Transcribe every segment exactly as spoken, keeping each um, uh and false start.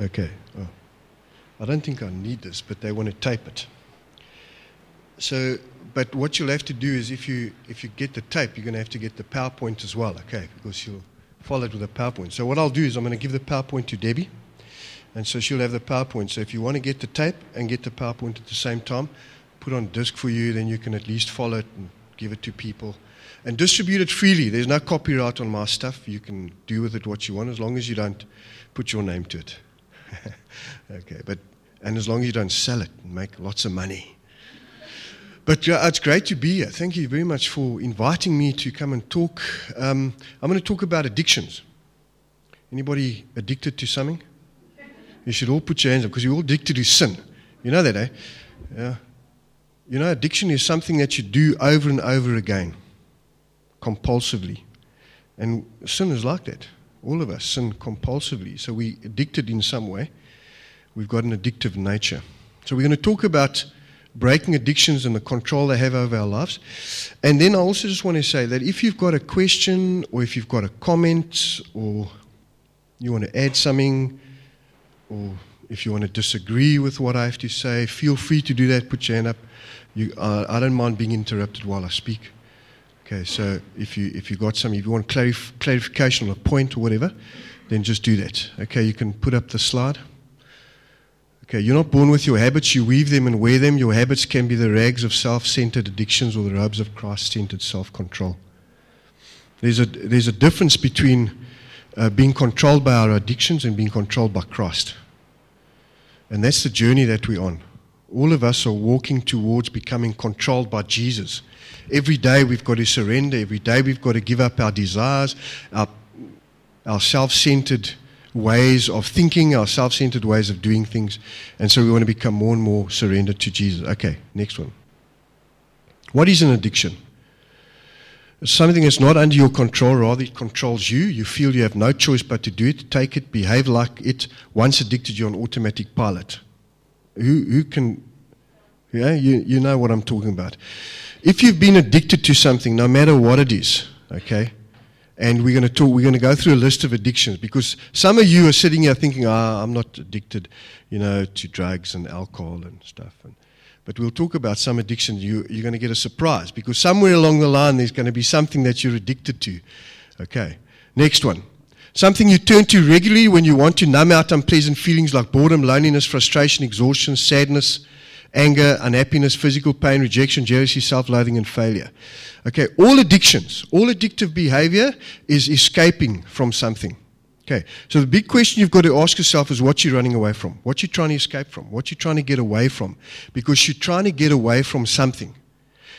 Okay. Oh. I don't think I need this, but they want to tape it. So, but what you'll have to do is if you, if you get the tape, you're going to have to get the PowerPoint as well, okay, because you'll follow it with a PowerPoint. So what I'll do is I'm going to give the PowerPoint to Debbie, and so she'll have the PowerPoint. So if you want to get the tape and get the PowerPoint at the same time, put on disk for you, then you can at least follow it and give it to people. And distribute it freely. There's no copyright on my stuff. You can do with it what you want as long as you don't put your name to it. Okay, but, and as long as you don't sell it and make lots of money. But uh, it's great to be here. Thank you very much for inviting me to come and talk. Um, I'm going to talk about addictions. Anybody addicted to something? You should all put your hands up because you're all addicted to sin. You know that, eh? Yeah. You know, addiction is something that you do over and over again, compulsively. And sin is like that. All of us sin compulsively. So we're addicted in some way. We've got an addictive nature. So we're going to talk about breaking addictions and the control they have over our lives. And then I also just want to say that if you've got a question or if you've got a comment or you want to add something or if you want to disagree with what I have to say, feel free to do that. Put your hand up. You, uh, I don't mind being interrupted while I speak. Okay, so if you if you got something, if you want clarif clarification on a point or whatever, then just do that. Okay, you can put up the slide. Okay, you're not born with your habits. You weave them and wear them. Your habits can be the rags of self-centered addictions or the robes of Christ-centered self-control. There's a, there's a difference between uh, being controlled by our addictions and being controlled by Christ. And that's the journey that we're on. All of us are walking towards becoming controlled by Jesus. Every day we've got to surrender. Every day we've got to give up our desires, our, our self-centered ways of thinking, our self-centered ways of doing things. And so we want to become more and more surrendered to Jesus. Okay, next one. What is an addiction? It's something that's not under your control, rather it controls you. You feel you have no choice but to do it, take it, behave like it. Once addicted, you're on automatic pilot. Who, who can, yeah, you, you know what I'm talking about. If you've been addicted to something, no matter what it is, okay, and we're going to talk, we're going to go through a list of addictions because some of you are sitting here thinking, ah, I'm not addicted, you know, to drugs and alcohol and stuff. And, but we'll talk about some addictions. You, you're going to get a surprise because somewhere along the line there's going to be something that you're addicted to. Okay, next one. Something you turn to regularly when you want to numb out unpleasant feelings like boredom, loneliness, frustration, exhaustion, sadness, anger, unhappiness, physical pain, rejection, jealousy, self-loathing, and failure. Okay, all addictions, all addictive behavior is escaping from something. Okay, so the big question you've got to ask yourself is what you're running away from, what you're trying to escape from, what you're trying to get away from, because you're trying to get away from something.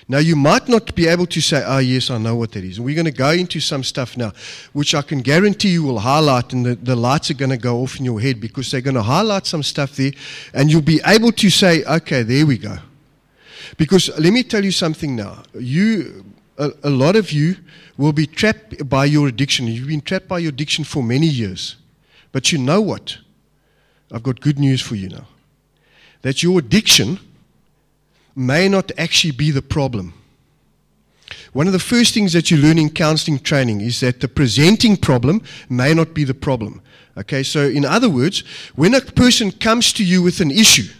Now, you might not be able to say, oh, yes, I know what that is. And we're going to go into some stuff now, which I can guarantee you will highlight, and the, the lights are going to go off in your head because they're going to highlight some stuff there, and you'll be able to say, okay, there we go. Because let me tell you something now. You, a, a lot of you will be trapped by your addiction. You've been trapped by your addiction for many years. But you know what? I've got good news for you now. That your addiction may not actually be the problem. One of the first things that you learn in counseling training is that the presenting problem may not be the problem. Okay, so in other words, when a person comes to you with an issue,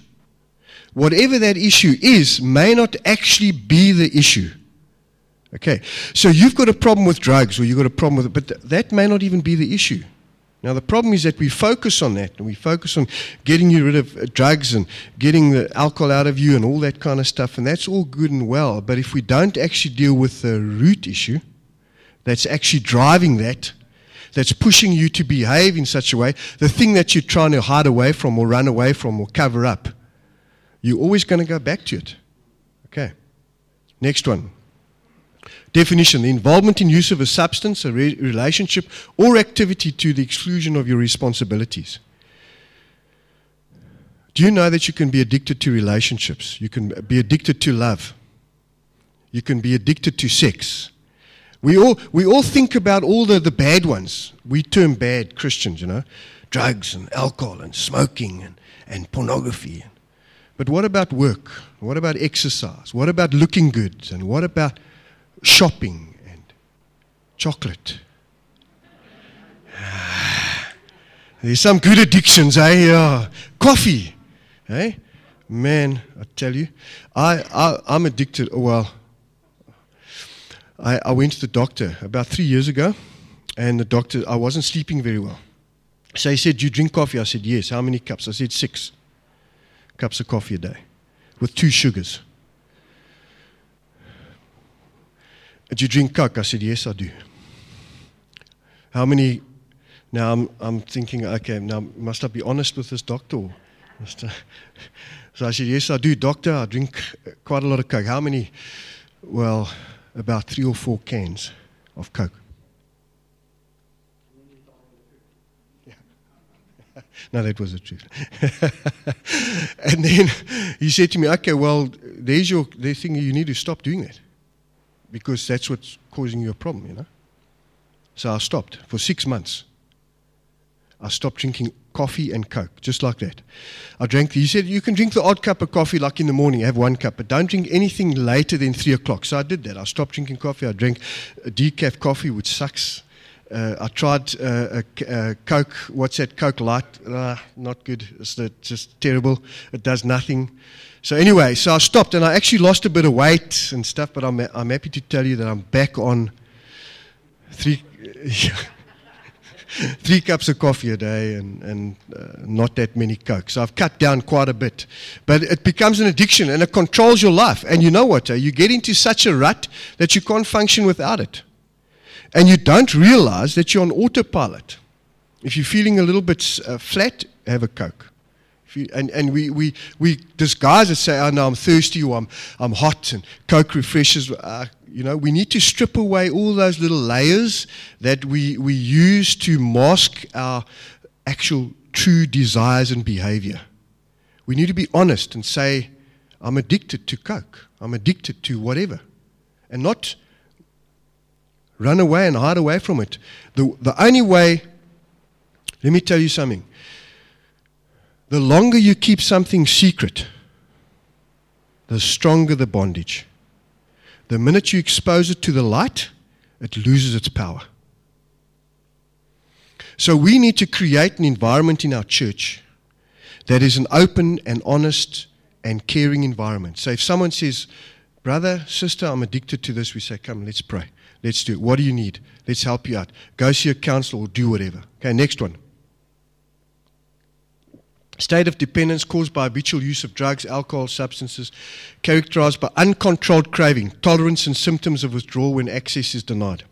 whatever that issue is may not actually be the issue. Okay, so you've got a problem with drugs or you've got a problem with it, but th- that may not even be the issue. Now, the problem is that we focus on that and we focus on getting you rid of drugs and getting the alcohol out of you and all that kind of stuff, and that's all good and well. But if we don't actually deal with the root issue that's actually driving that, that's pushing you to behave in such a way, the thing that you're trying to hide away from or run away from or cover up, you're always going to go back to it. Okay, next one. Definition, the involvement in use of a substance, a re relationship, or activity to the exclusion of your responsibilities. Do you know that you can be addicted to relationships? You can be addicted to love. You can be addicted to sex. We all, we all think about all the, the bad ones. We term bad Christians, you know, drugs and alcohol and smoking and, and pornography. But what about work? What about exercise? What about looking good? And what about shopping and chocolate? There's some good addictions, eh? Uh, coffee, eh? Man, I tell you, I, I, I'm addicted. Oh, well, I, I went to the doctor about three years ago, and the doctor, I wasn't sleeping very well. So he said, do you drink coffee? I said, yes. How many cups? I said, six cups of coffee a day with two sugars. Do you drink Coke? I said, yes, I do. How many? Now I'm, I'm thinking, okay, now must I be honest with this doctor? Or must I? So I said, yes, I do, doctor. I drink quite a lot of Coke. How many? Well, about three or four cans of Coke. No, that was the truth. And then he said to me, okay, well, there's your the thing, you need to stop doing that because that's what's causing you a problem, you know. So I stopped for six months. I stopped drinking coffee and Coke, just like that. I drank, he said, you can drink the odd cup of coffee like in the morning, have one cup, but don't drink anything later than three o'clock. So I did that. I stopped drinking coffee. I drank decaf coffee, which sucks. Uh, I tried uh, a, a Coke, what's that, Coke Light, uh, not good, it's just terrible, it does nothing. So anyway, so I stopped and I actually lost a bit of weight and stuff, but I'm, I'm happy to tell you that I'm back on three, three cups of coffee a day and, and uh, not that many Cokes. So I've cut down quite a bit, but it becomes an addiction and it controls your life. And you know what, uh, you get into such a rut that you can't function without it. And you don't realize that you're on autopilot. If you're feeling a little bit uh, flat, have a Coke. If you, and and we, we, we disguise it, say, oh, no, I'm thirsty or I'm, I'm hot, and Coke refreshes. Uh, you know, we need to strip away all those little layers that we, we use to mask our actual true desires and behavior. We need to be honest and say, I'm addicted to Coke. I'm addicted to whatever. And not run away and hide away from it. The, the only way, let me tell you something. The longer you keep something secret, the stronger the bondage. The minute you expose it to the light, it loses its power. So we need to create an environment in our church that is an open and honest and caring environment. So if someone says, brother, sister, I'm addicted to this, we say, come, let's pray. Let's do it. What do you need? Let's help you out. Go see a counselor or do whatever. Okay, next one. State of dependence caused by habitual use of drugs, alcohol, substances, characterized by uncontrolled craving, tolerance and symptoms of withdrawal when access is denied.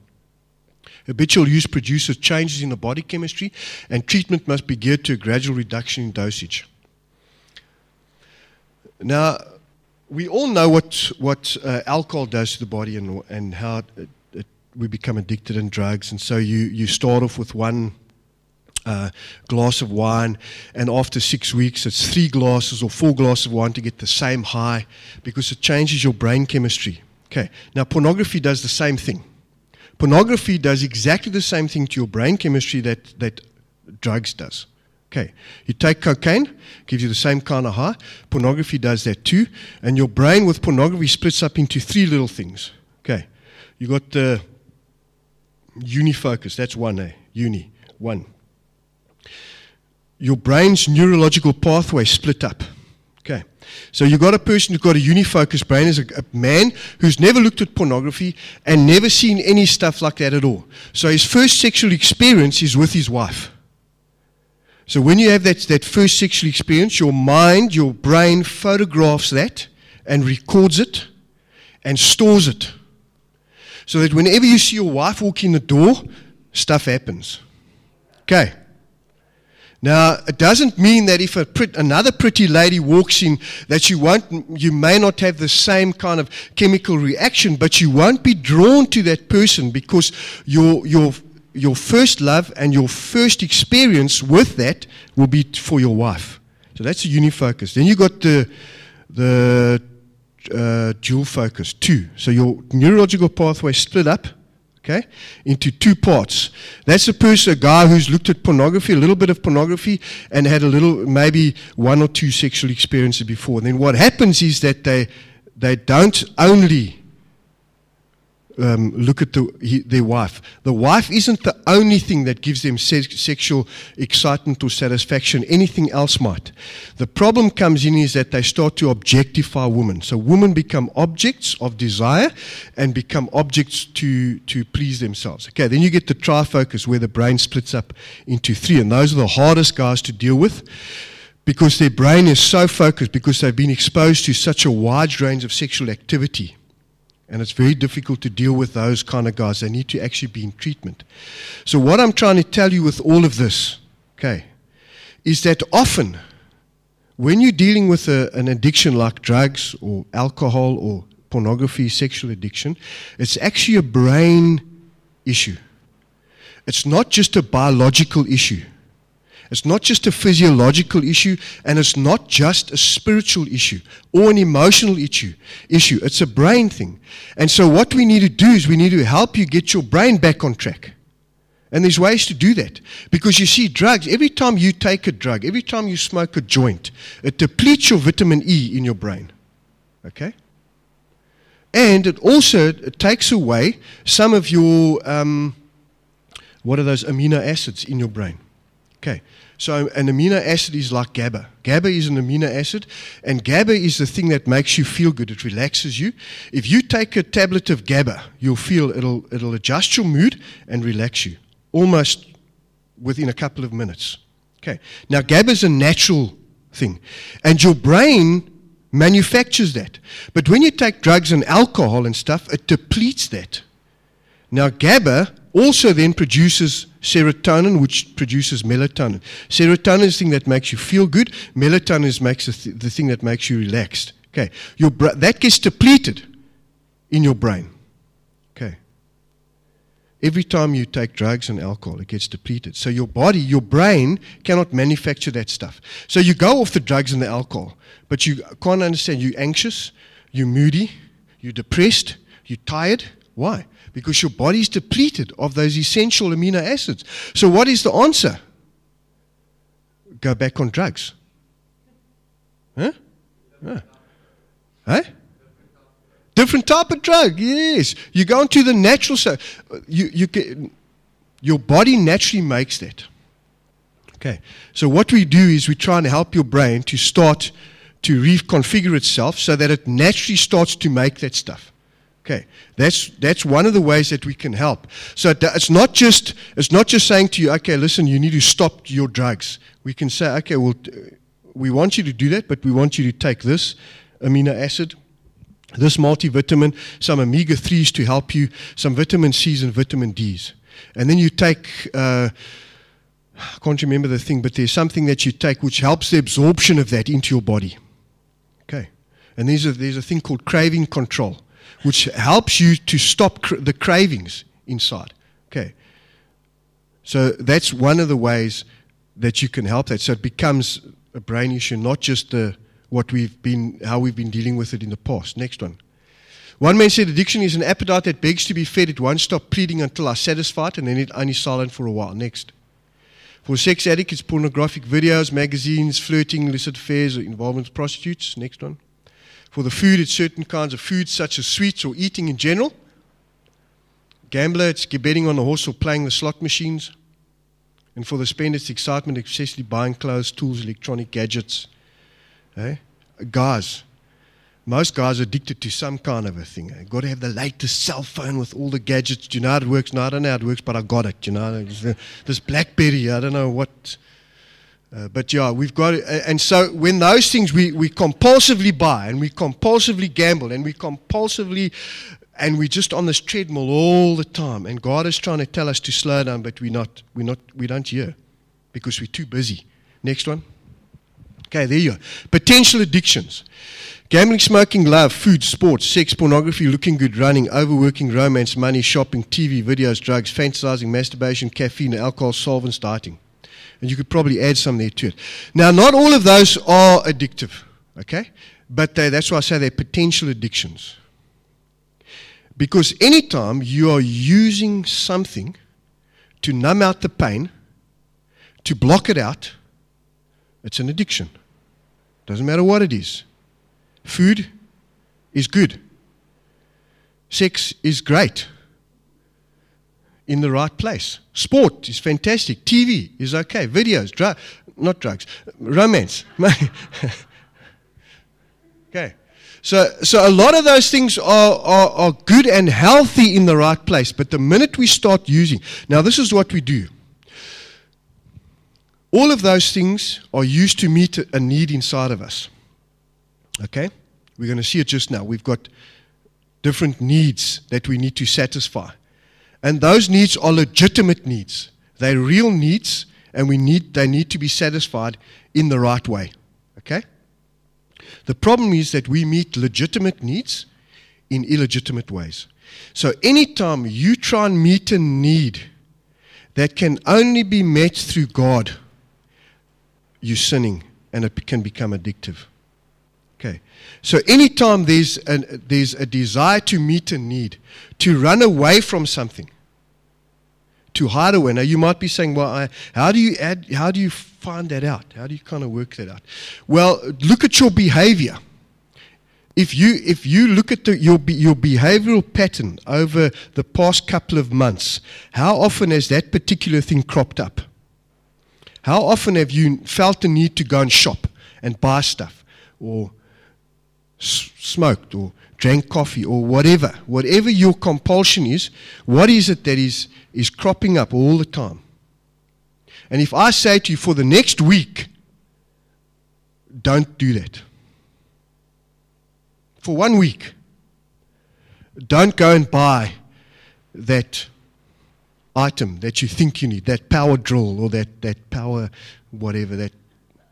Habitual use produces changes in the body chemistry and treatment must be geared to a gradual reduction in dosage. Now, we all know what, what uh, alcohol does to the body and, and how it, we become addicted in drugs, and so you, you start off with one uh, glass of wine, and after six weeks it's three glasses or four glasses of wine to get the same high because it changes your brain chemistry. Okay, now pornography does the same thing. Pornography does exactly the same thing to your brain chemistry that, that drugs does. Okay, you take cocaine, gives you the same kind of high. Pornography does that too, and your brain with pornography splits up into three little things. Okay, you got the unifocus, that's one, eh? Uni, one. Your brain's neurological pathway split up. Okay, so you've got a person who's got a unifocus brain, is a, a man who's never looked at pornography and never seen any stuff like that at all. So his first sexual experience is with his wife. So when you have that, that first sexual experience, your mind, your brain photographs that and records it and stores it. So that whenever you see your wife walk in the door, stuff happens. Okay. Now, it doesn't mean that if a pret- another pretty lady walks in, that you won't, you may not have the same kind of chemical reaction, but you won't be drawn to that person because your, your, your first love and your first experience with that will be for your wife. So that's a unifocus. Then you got the the... Uh, dual focus, two. So your neurological pathway split up, okay, into two parts. That's a person, a guy who's looked at pornography, a little bit of pornography, and had a little, maybe one or two sexual experiences before. And then what happens is that they, they don't only um, look at the, he, their wife. The wife isn't the only thing that gives them se- sexual excitement or satisfaction. Anything else might. The problem comes in is that they start to objectify women. So women become objects of desire and become objects to, to please themselves. Okay, then you get the trifocus, where the brain splits up into three, and those are the hardest guys to deal with, because their brain is so focused, because they've been exposed to such a wide range of sexual activity. And it's very difficult to deal with those kind of guys. They need to actually be in treatment. So what I'm trying to tell you with all of this, okay, is that often when you're dealing with a, an addiction like drugs or alcohol or pornography, sexual addiction, it's actually a brain issue. It's not just a biological issue. It's not just a physiological issue, and it's not just a spiritual issue or an emotional issue. issue. It's a brain thing. And so what we need to do is we need to help you get your brain back on track. And there's ways to do that. Because you see, drugs, every time you take a drug, every time you smoke a joint, it depletes your vitamin E in your brain. Okay? And it also it takes away some of your, um, what are those amino acids in your brain? Okay, so an amino acid is like GABA. GABA is an amino acid, and GABA is the thing that makes you feel good. It relaxes you. If you take a tablet of GABA, you'll feel it'll, it'll adjust your mood and relax you almost within a couple of minutes. Okay, now GABA is a natural thing, and your brain manufactures that. But when you take drugs and alcohol and stuff, it depletes that. Now GABA also then produces serotonin, which produces melatonin. Serotonin is the thing that makes you feel good. Melatonin is makes the, th- the thing that makes you relaxed. Okay, your bra- that gets depleted in your brain. Okay, every time you take drugs and alcohol, it gets depleted. So your body, your brain cannot manufacture that stuff. So you go off the drugs and the alcohol, but you can't understand. You're anxious, you're moody, you're depressed, you're tired. Why? Because your body's depleted of those essential amino acids. So what is the answer? Go back on drugs. Huh? Huh? Huh? Different type of drug, yes. You go into the natural so you you can, your body naturally makes that. Okay. So what we do is we try and help your brain to start to reconfigure itself so that it naturally starts to make that stuff. Okay, that's that's one of the ways that we can help. So it, it's not just it's not just saying to you, okay, listen, you need to stop your drugs. We can say, okay, well, we want you to do that, but we want you to take this amino acid, this multivitamin, some omega threes to help you, some vitamin C's and vitamin D's. And then you take, uh, I can't remember the thing, but there's something that you take which helps the absorption of that into your body. Okay, and there's a, there's a thing called craving control, which helps you to stop cr- the cravings inside. Okay. So that's one of the ways that you can help that. So it becomes a brain issue, not just the, what we've been, how we've been dealing with it in the past. Next one. One man said, addiction is an appetite that begs to be fed. It won't stop pleading until I satisfy it, and then it only silent for a while. Next. For sex addicts, it's pornographic videos, magazines, flirting, illicit affairs, involvement with prostitutes. Next one. For the food, it's certain kinds of food, such as sweets or eating in general. Gambler, it's betting on a horse or playing the slot machines. And for the spend, it's excitement, especially buying clothes, tools, electronic gadgets. Eh? Guys, most guys are addicted to some kind of a thing. Eh? Got to have the latest cell phone with all the gadgets. Do you know how it works? No, I don't know how it works, but I got it. Do you know, this BlackBerry, I don't know what. Uh, but yeah, we've got to, uh, and so when those things we, we compulsively buy, and we compulsively gamble, and we compulsively, and we're just on this treadmill all the time, and God is trying to tell us to slow down, but we're not, we're not, we don't hear because we're too busy. Next one. Okay, there you are. Potential addictions. Gambling, smoking, love, food, sports, sex, pornography, looking good, running, overworking, romance, money, shopping, T V, videos, drugs, fantasizing, masturbation, caffeine, alcohol, solvents, dieting. And you could probably add some there to it. Now, not all of those are addictive, okay? But they, that's why I say they're potential addictions. Because anytime you are using something to numb out the pain, to block it out, it's an addiction. Doesn't matter what it is. Food is good. Sex is great in the right place. Sport is fantastic. T V is okay. Videos, dr- not drugs, romance. Okay. So, so a lot of those things are, are, are good and healthy in the right place. But the minute we start using, now this is what we do. All of those things are used to meet a need inside of us. Okay? We're going to see it just now. We've got different needs that we need to satisfy. And those needs are legitimate needs. They're real needs, and we need, they need to be satisfied in the right way. Okay? The problem is that we meet legitimate needs in illegitimate ways. So anytime you try and meet a need that can only be met through God, you're sinning, and it can become addictive. Okay. So anytime there's an, there's a desire to meet a need, to run away from something, to hide away. Now you might be saying, well, I, how do you add, how do you find that out? How do you kind of work that out? Well, look at your behavior. If you if you look at the, your your behavioral pattern over the past couple of months, how often has that particular thing cropped up? How often have you felt the need to go and shop and buy stuff, or s- smoked, or drank coffee, or whatever? Whatever your compulsion is, what is it that is is cropping up all the time? And if I say to you for the next week, don't do that. For one week, don't go and buy that item that you think you need, that power drill or that, that power whatever that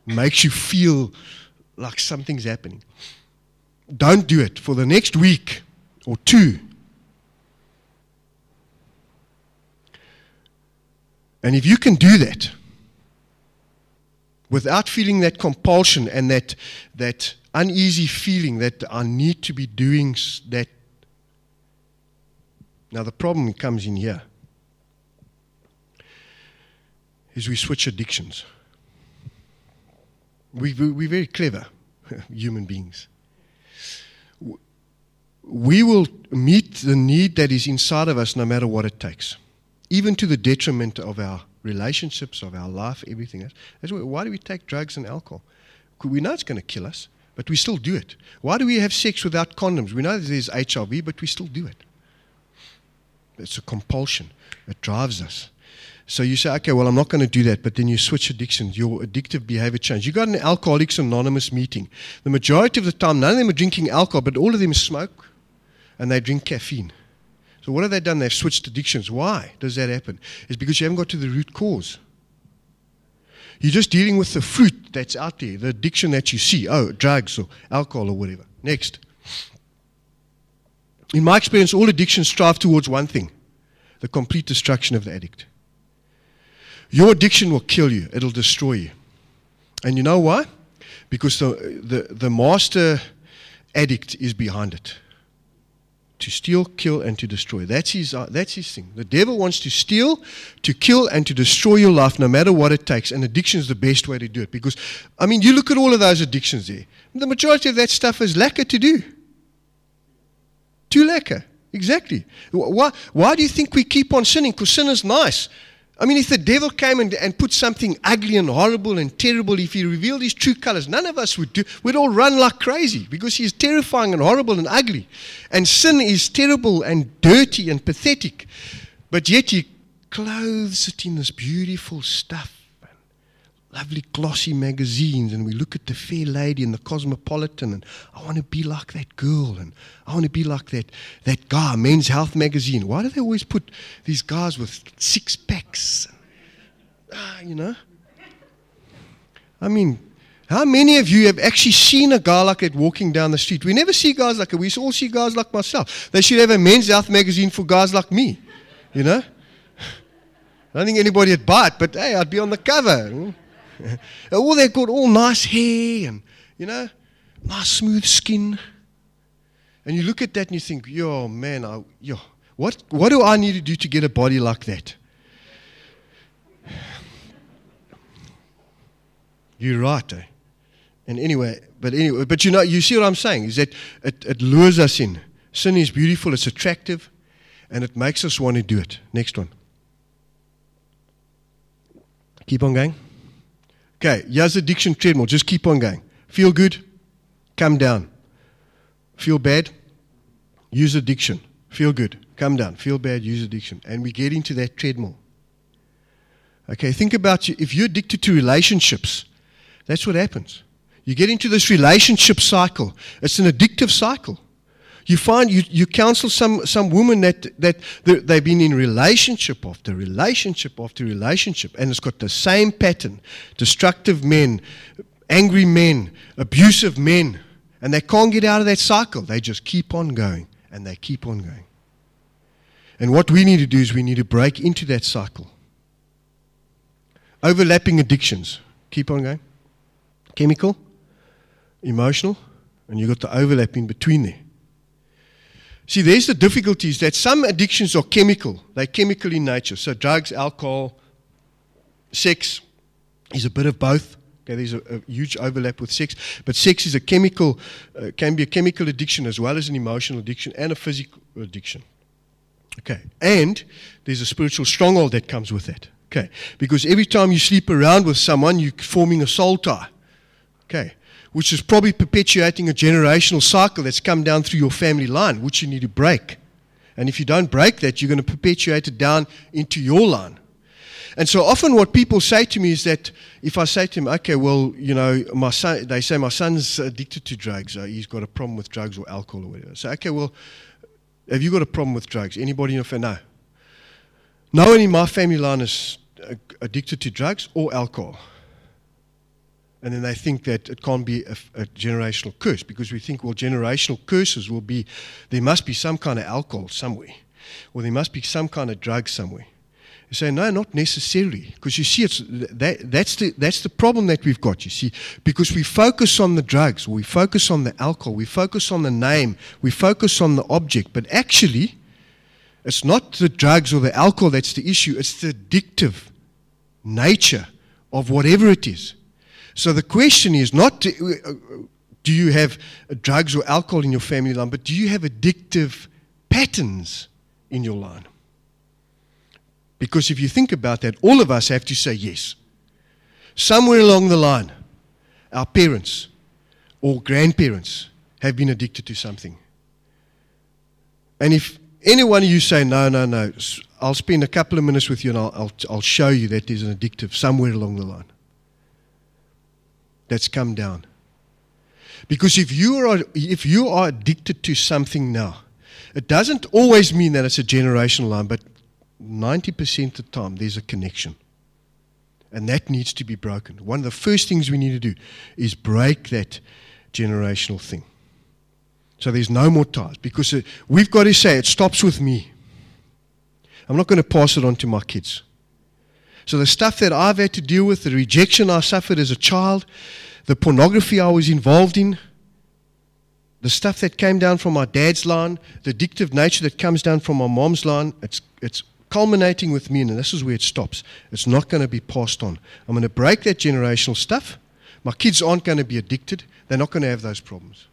makes you feel like something's happening. Don't do it for the next week or two. And if you can do that without feeling that compulsion and that that uneasy feeling that I need to be doing that. Now the problem comes in here is we switch addictions. We, we, we're very clever human beings. We will meet the need that is inside of us no matter what it takes, even to the detriment of our relationships, of our life, everything else. That's why, why do we take drugs and alcohol? We know it's going to kill us, but we still do it. Why do we have sex without condoms? We know that there's H I V, but we still do it. It's a compulsion. It drives us. So you say, okay, well, I'm not going to do that, but then you switch addictions. Your addictive behavior changes. You got an Alcoholics Anonymous meeting. The majority of the time, none of them are drinking alcohol, but all of them smoke, and they drink caffeine. So what have they done? They've switched addictions. Why does that happen? It's because you haven't got to the root cause. You're just dealing with the fruit that's out there, the addiction that you see. Oh, drugs or alcohol or whatever. Next. In my experience, all addictions strive towards one thing, the complete destruction of the addict. Your addiction will kill you. It'll destroy you. And you know why? Because the, the, the master addict is behind it. To steal, kill, and to destroy. That's his, uh, that's his thing. The devil wants to steal, to kill, and to destroy your life no matter what it takes. And addiction is the best way to do it. Because, I mean, you look at all of those addictions there. The majority of that stuff has lekker to do. Too lekker. Exactly. Why, why do you think we keep on sinning? Because sin is nice. I mean, if the devil came and, and put something ugly and horrible and terrible, if he revealed his true colors, none of us would do. We'd all run like crazy because he is terrifying and horrible and ugly. And sin is terrible and dirty and pathetic. But yet he clothes it in this beautiful stuff. Lovely glossy magazines, and we look at the fair lady and the cosmopolitan, and I want to be like that girl, and I want to be like that that guy, Men's Health magazine. Why do they always put these guys with six packs? Ah, you know? I mean, how many of you have actually seen a guy like that walking down the street? We never see guys like that. We all see guys like myself. They should have a Men's Health magazine for guys like me, you know? I don't think anybody would buy it, but hey, I'd be on the cover. All they've got all nice hair and, you know, nice smooth skin. And you look at that and you think, yo, man, I, yo, what, what do I need to do to get a body like that? You're right, eh? And anyway, but anyway, but you know, you see what I'm saying, is that it, it lures us in. Sin is beautiful, it's attractive, and it makes us want to do it. Next one. Keep on going. Okay, here's addiction treadmill. Just keep on going. Feel good, come down. Feel bad, use addiction. Feel good, come down. Feel bad, use addiction. And we get into that treadmill. Okay, think about you. If you're addicted to relationships, that's what happens. You get into this relationship cycle. It's an addictive cycle. You find you, you counsel some, some woman that, that they've been in relationship after relationship after relationship, and it's got the same pattern. Destructive men, angry men, abusive men, and they can't get out of that cycle. They just keep on going, and they keep on going. And what we need to do is we need to break into that cycle. Overlapping addictions. Keep on going. Chemical, emotional, and you've got the overlap in between there. See, there's the difficulties that some addictions are chemical. They're chemical in nature. So drugs, alcohol, sex is a bit of both. Okay, there's a, a huge overlap with sex. But sex is a chemical, uh, can be a chemical addiction as well as an emotional addiction and a physical addiction. Okay, and there's a spiritual stronghold that comes with that. Okay, because every time you sleep around with someone, you're forming a soul tie. Okay, which is probably perpetuating a generational cycle that's come down through your family line, which you need to break. And if you don't break that, you're going to perpetuate it down into your line. And so often what people say to me is that if I say to them, okay, well, you know, my son, they say my son's addicted to drugs, or he's got a problem with drugs or alcohol or whatever. So, okay, well, have you got a problem with drugs? Anybody in your family? No. No one in my family line is addicted to drugs or alcohol. And then they think that it can't be a, a generational curse, because we think, well, generational curses will be, there must be some kind of alcohol somewhere, or there must be some kind of drug somewhere. You say, no, not necessarily, because you see, it's that, that's the that's the problem that we've got, you see, because we focus on the drugs, we focus on the alcohol, we focus on the name, we focus on the object, but actually, it's not the drugs or the alcohol that's the issue, it's the addictive nature of whatever it is. So the question is not do you have drugs or alcohol in your family line, but do you have addictive patterns in your line? Because if you think about that, all of us have to say yes. Somewhere along the line, our parents or grandparents have been addicted to something. And if any one of you say, no, no, no, I'll spend a couple of minutes with you and I'll, I'll, I'll show you that there's an addictive somewhere along the line that's come down. Because if you are if you are addicted to something now, it doesn't always mean that it's a generational line, but ninety percent of the time there's a connection. And that needs to be broken. One of the first things we need to do is break that generational thing. So there's no more ties. Because we've got to say, it stops with me. I'm not going to pass it on to my kids. So the stuff that I've had to deal with, the rejection I suffered as a child, the pornography I was involved in, the stuff that came down from my dad's line, the addictive nature that comes down from my mom's line, it's, it's culminating with me, and this is where it stops. It's not going to be passed on. I'm going to break that generational stuff. My kids aren't going to be addicted. They're not going to have those problems.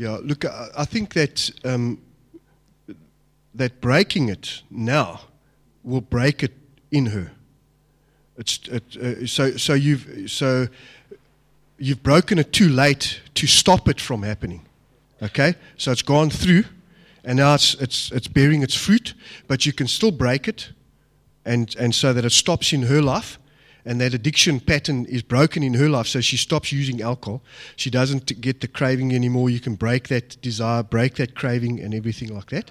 Yeah, look, I think that um, that breaking it now will break it in her. It's it, uh, so so you've so you've broken it too late to stop it from happening. Okay, so it's gone through, and now it's it's it's bearing its fruit. But you can still break it, and and so that it stops in her life. And that addiction pattern is broken in her life, so she stops using alcohol. She doesn't get the craving anymore. You can break that desire, break that craving and everything like that.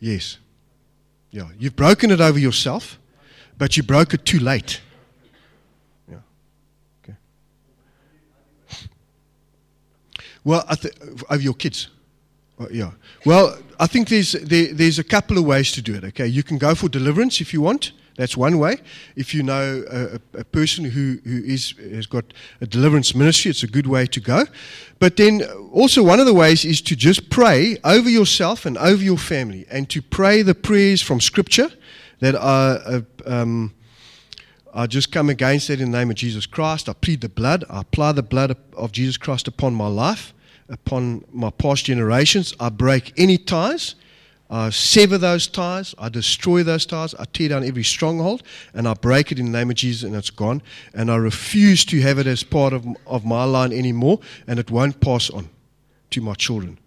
Yes. Yeah. You've broken it over yourself, but you broke it too late. Yeah. Okay. Well, I th- over your kids. Uh, yeah. Well, I think there's there, there's a couple of ways to do it. Okay, you can go for deliverance if you want. That's one way. If you know a, a person who, who is, has got a deliverance ministry, it's a good way to go. But then also one of the ways is to just pray over yourself and over your family, and to pray the prayers from Scripture that are, uh, um, I just come against it in the name of Jesus Christ. I plead the blood. I apply the blood of Jesus Christ upon my life, upon my past generations. I break any ties. I sever those ties, I destroy those ties, I tear down every stronghold, and I break it in the name of Jesus, and it's gone. And I refuse to have it as part of, of my line anymore, and it won't pass on to my children.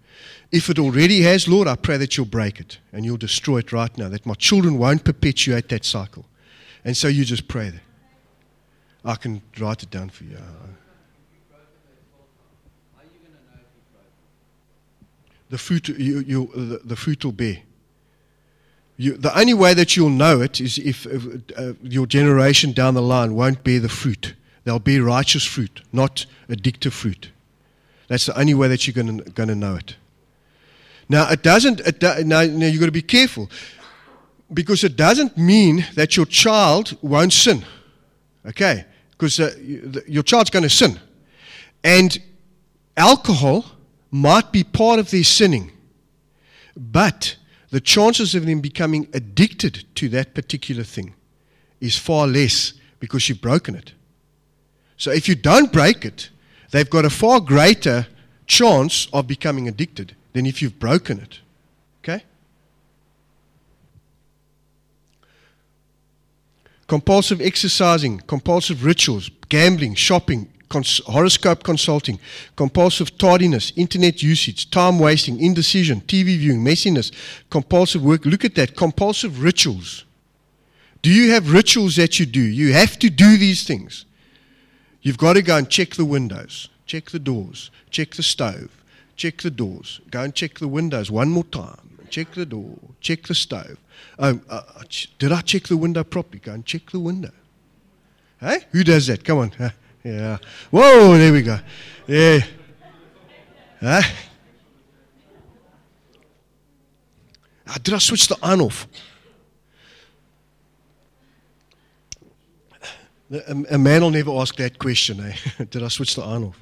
If it already has, Lord, I pray that you'll break it, and you'll destroy it right now, that my children won't perpetuate that cycle. And so you just pray that. I can write it down for you. The fruit, you, you, the, the fruit will bear. You, the only way that you'll know it is if, if uh, your generation down the line won't bear the fruit. They'll bear righteous fruit, not addictive fruit. That's the only way that you're going to know it. Now, it doesn't. It do, now, now you've got to be careful, because it doesn't mean that your child won't sin. Okay, because uh, your child's going to sin, and alcohol might be part of their sinning, but the chances of them becoming addicted to that particular thing is far less, because you've broken it. So if you don't break it, they've got a far greater chance of becoming addicted than if you've broken it. Okay? Compulsive exercising, compulsive rituals, gambling, shopping, Cons- horoscope consulting, compulsive tardiness, internet usage, time wasting, indecision, T V viewing, messiness, compulsive work. Look at that. Compulsive rituals. Do you have rituals that you do? You have to do these things. You've got to go and check the windows, check the doors, check the stove, check the doors, go and check the windows one more time, check the door, check the stove. Um, uh, did I check the window properly? Go and check the window. Hey? Who does that? Come on. Huh? Yeah. Whoa, there we go. Yeah. Huh? Ah, did I switch the on off? A, a man will never ask that question, eh? Did I switch the on off?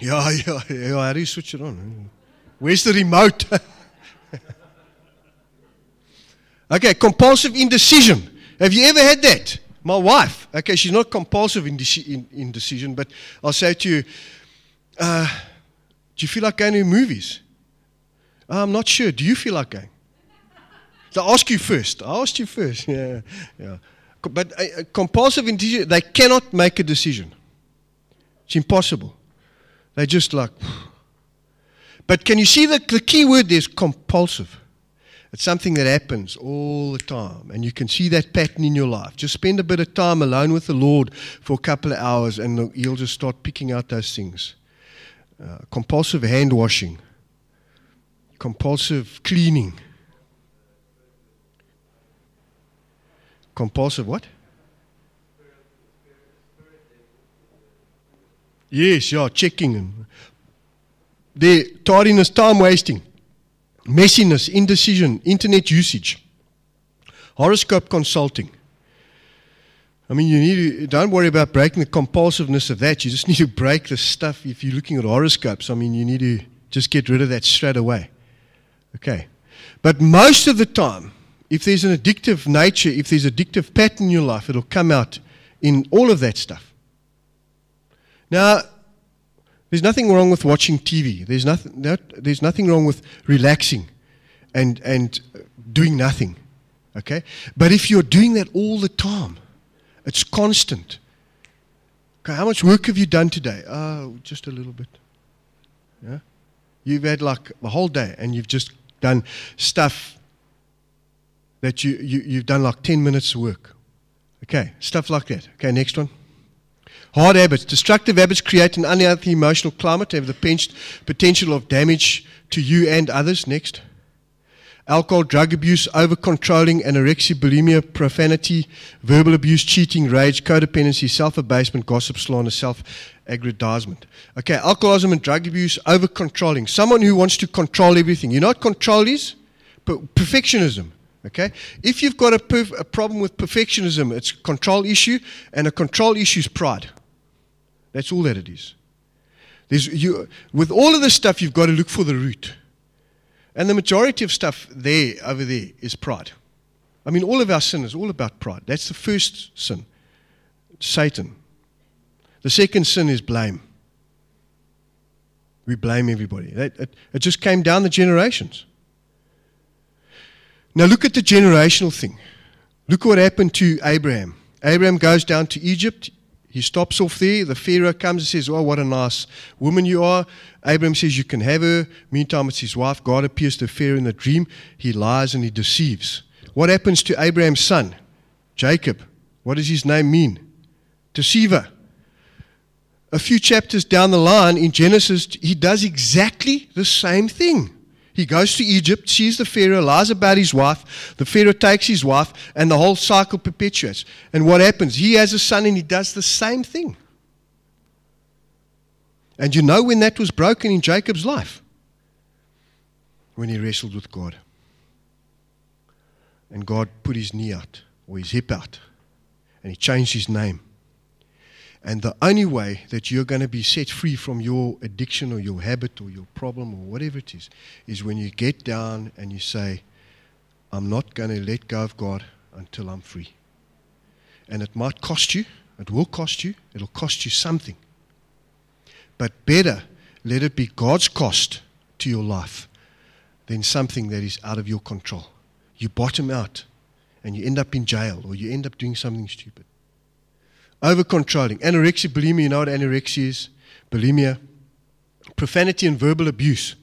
yeah, yeah, yeah. How do you switch it on? Where's the remote? Okay, compulsive indecision. Have you ever had that? My wife, okay, she's not compulsive in indecision, but I'll say to you, uh, do you feel like going to movies? I'm not sure. Do you feel like going? So I ask you first. I asked you first. Yeah, yeah. But uh, compulsive indecision, they cannot make a decision. It's impossible. They're just like. But can you see the, the key word there is compulsive? It's something that happens all the time, and you can see that pattern in your life. Just spend a bit of time alone with the Lord for a couple of hours, and you'll just start picking out those things. Uh, compulsive hand washing, compulsive cleaning, compulsive what? Yes, yeah, checking. The tardiness, time wasting. Messiness, indecision, internet usage, horoscope consulting. I mean, you need to, don't worry about breaking the compulsiveness of that. You just need to break the stuff. If you're looking at horoscopes, I mean, you need to just get rid of that straight away. Okay. But most of the time, if there's an addictive nature, if there's an addictive pattern in your life, it'll come out in all of that stuff. Now, there's nothing wrong with watching T V. There's nothing. No, there's nothing wrong with relaxing, and and doing nothing. Okay, but if you're doing that all the time, it's constant. Okay, how much work have you done today? Oh, just a little bit. Yeah, you've had like the whole day, and you've just done stuff that you, you you've done like ten minutes of work. Okay, stuff like that. Okay, next one. Hard habits. Destructive habits create an unhealthy emotional climate, have the potential of damage to you and others. Next. Alcohol, drug abuse, over-controlling, anorexia, bulimia, profanity, verbal abuse, cheating, rage, codependency, self-abasement, gossip, slander, self aggrandizement. Okay, alcoholism and drug abuse, over-controlling. Someone who wants to control everything. You're not controllees, but perfectionism. Okay, if you've got a, perf a problem with perfectionism, it's a control issue, and a control issue is pride. That's all that it is. There's, you, with all of this stuff, you've got to look for the root. And the majority of stuff there, over there, is pride. I mean, all of our sin is all about pride. That's the first sin, Satan. The second sin is blame. We blame everybody. That, it, it just came down the generations. Now look at the generational thing. Look what happened to Abraham. Abraham goes down to Egypt. He stops off there. The Pharaoh comes and says, oh, what a nice woman you are. Abraham says, you can have her. Meantime, it's his wife. God appears to Pharaoh in the dream. He lies and he deceives. What happens to Abraham's son, Jacob? What does his name mean? Deceiver. A few chapters down the line in Genesis, he does exactly the same thing. He goes to Egypt, sees the Pharaoh, lies about his wife. The Pharaoh takes his wife, and the whole cycle perpetuates. And what happens? He has a son, and he does the same thing. And you know when that was broken in Jacob's life? When he wrestled with God. And God put his knee out, or his hip out, and he changed his name. And the only way that you're going to be set free from your addiction or your habit or your problem or whatever it is, is when you get down and you say, I'm not going to let go of God until I'm free. And it might cost you. It will cost you. It'll cost you something. But better let it be God's cost to your life than something that is out of your control. You bottom out and you end up in jail or you end up doing something stupid. Over-controlling. Anorexia, bulimia, you know what anorexia is? Bulimia. Profanity and verbal abuse.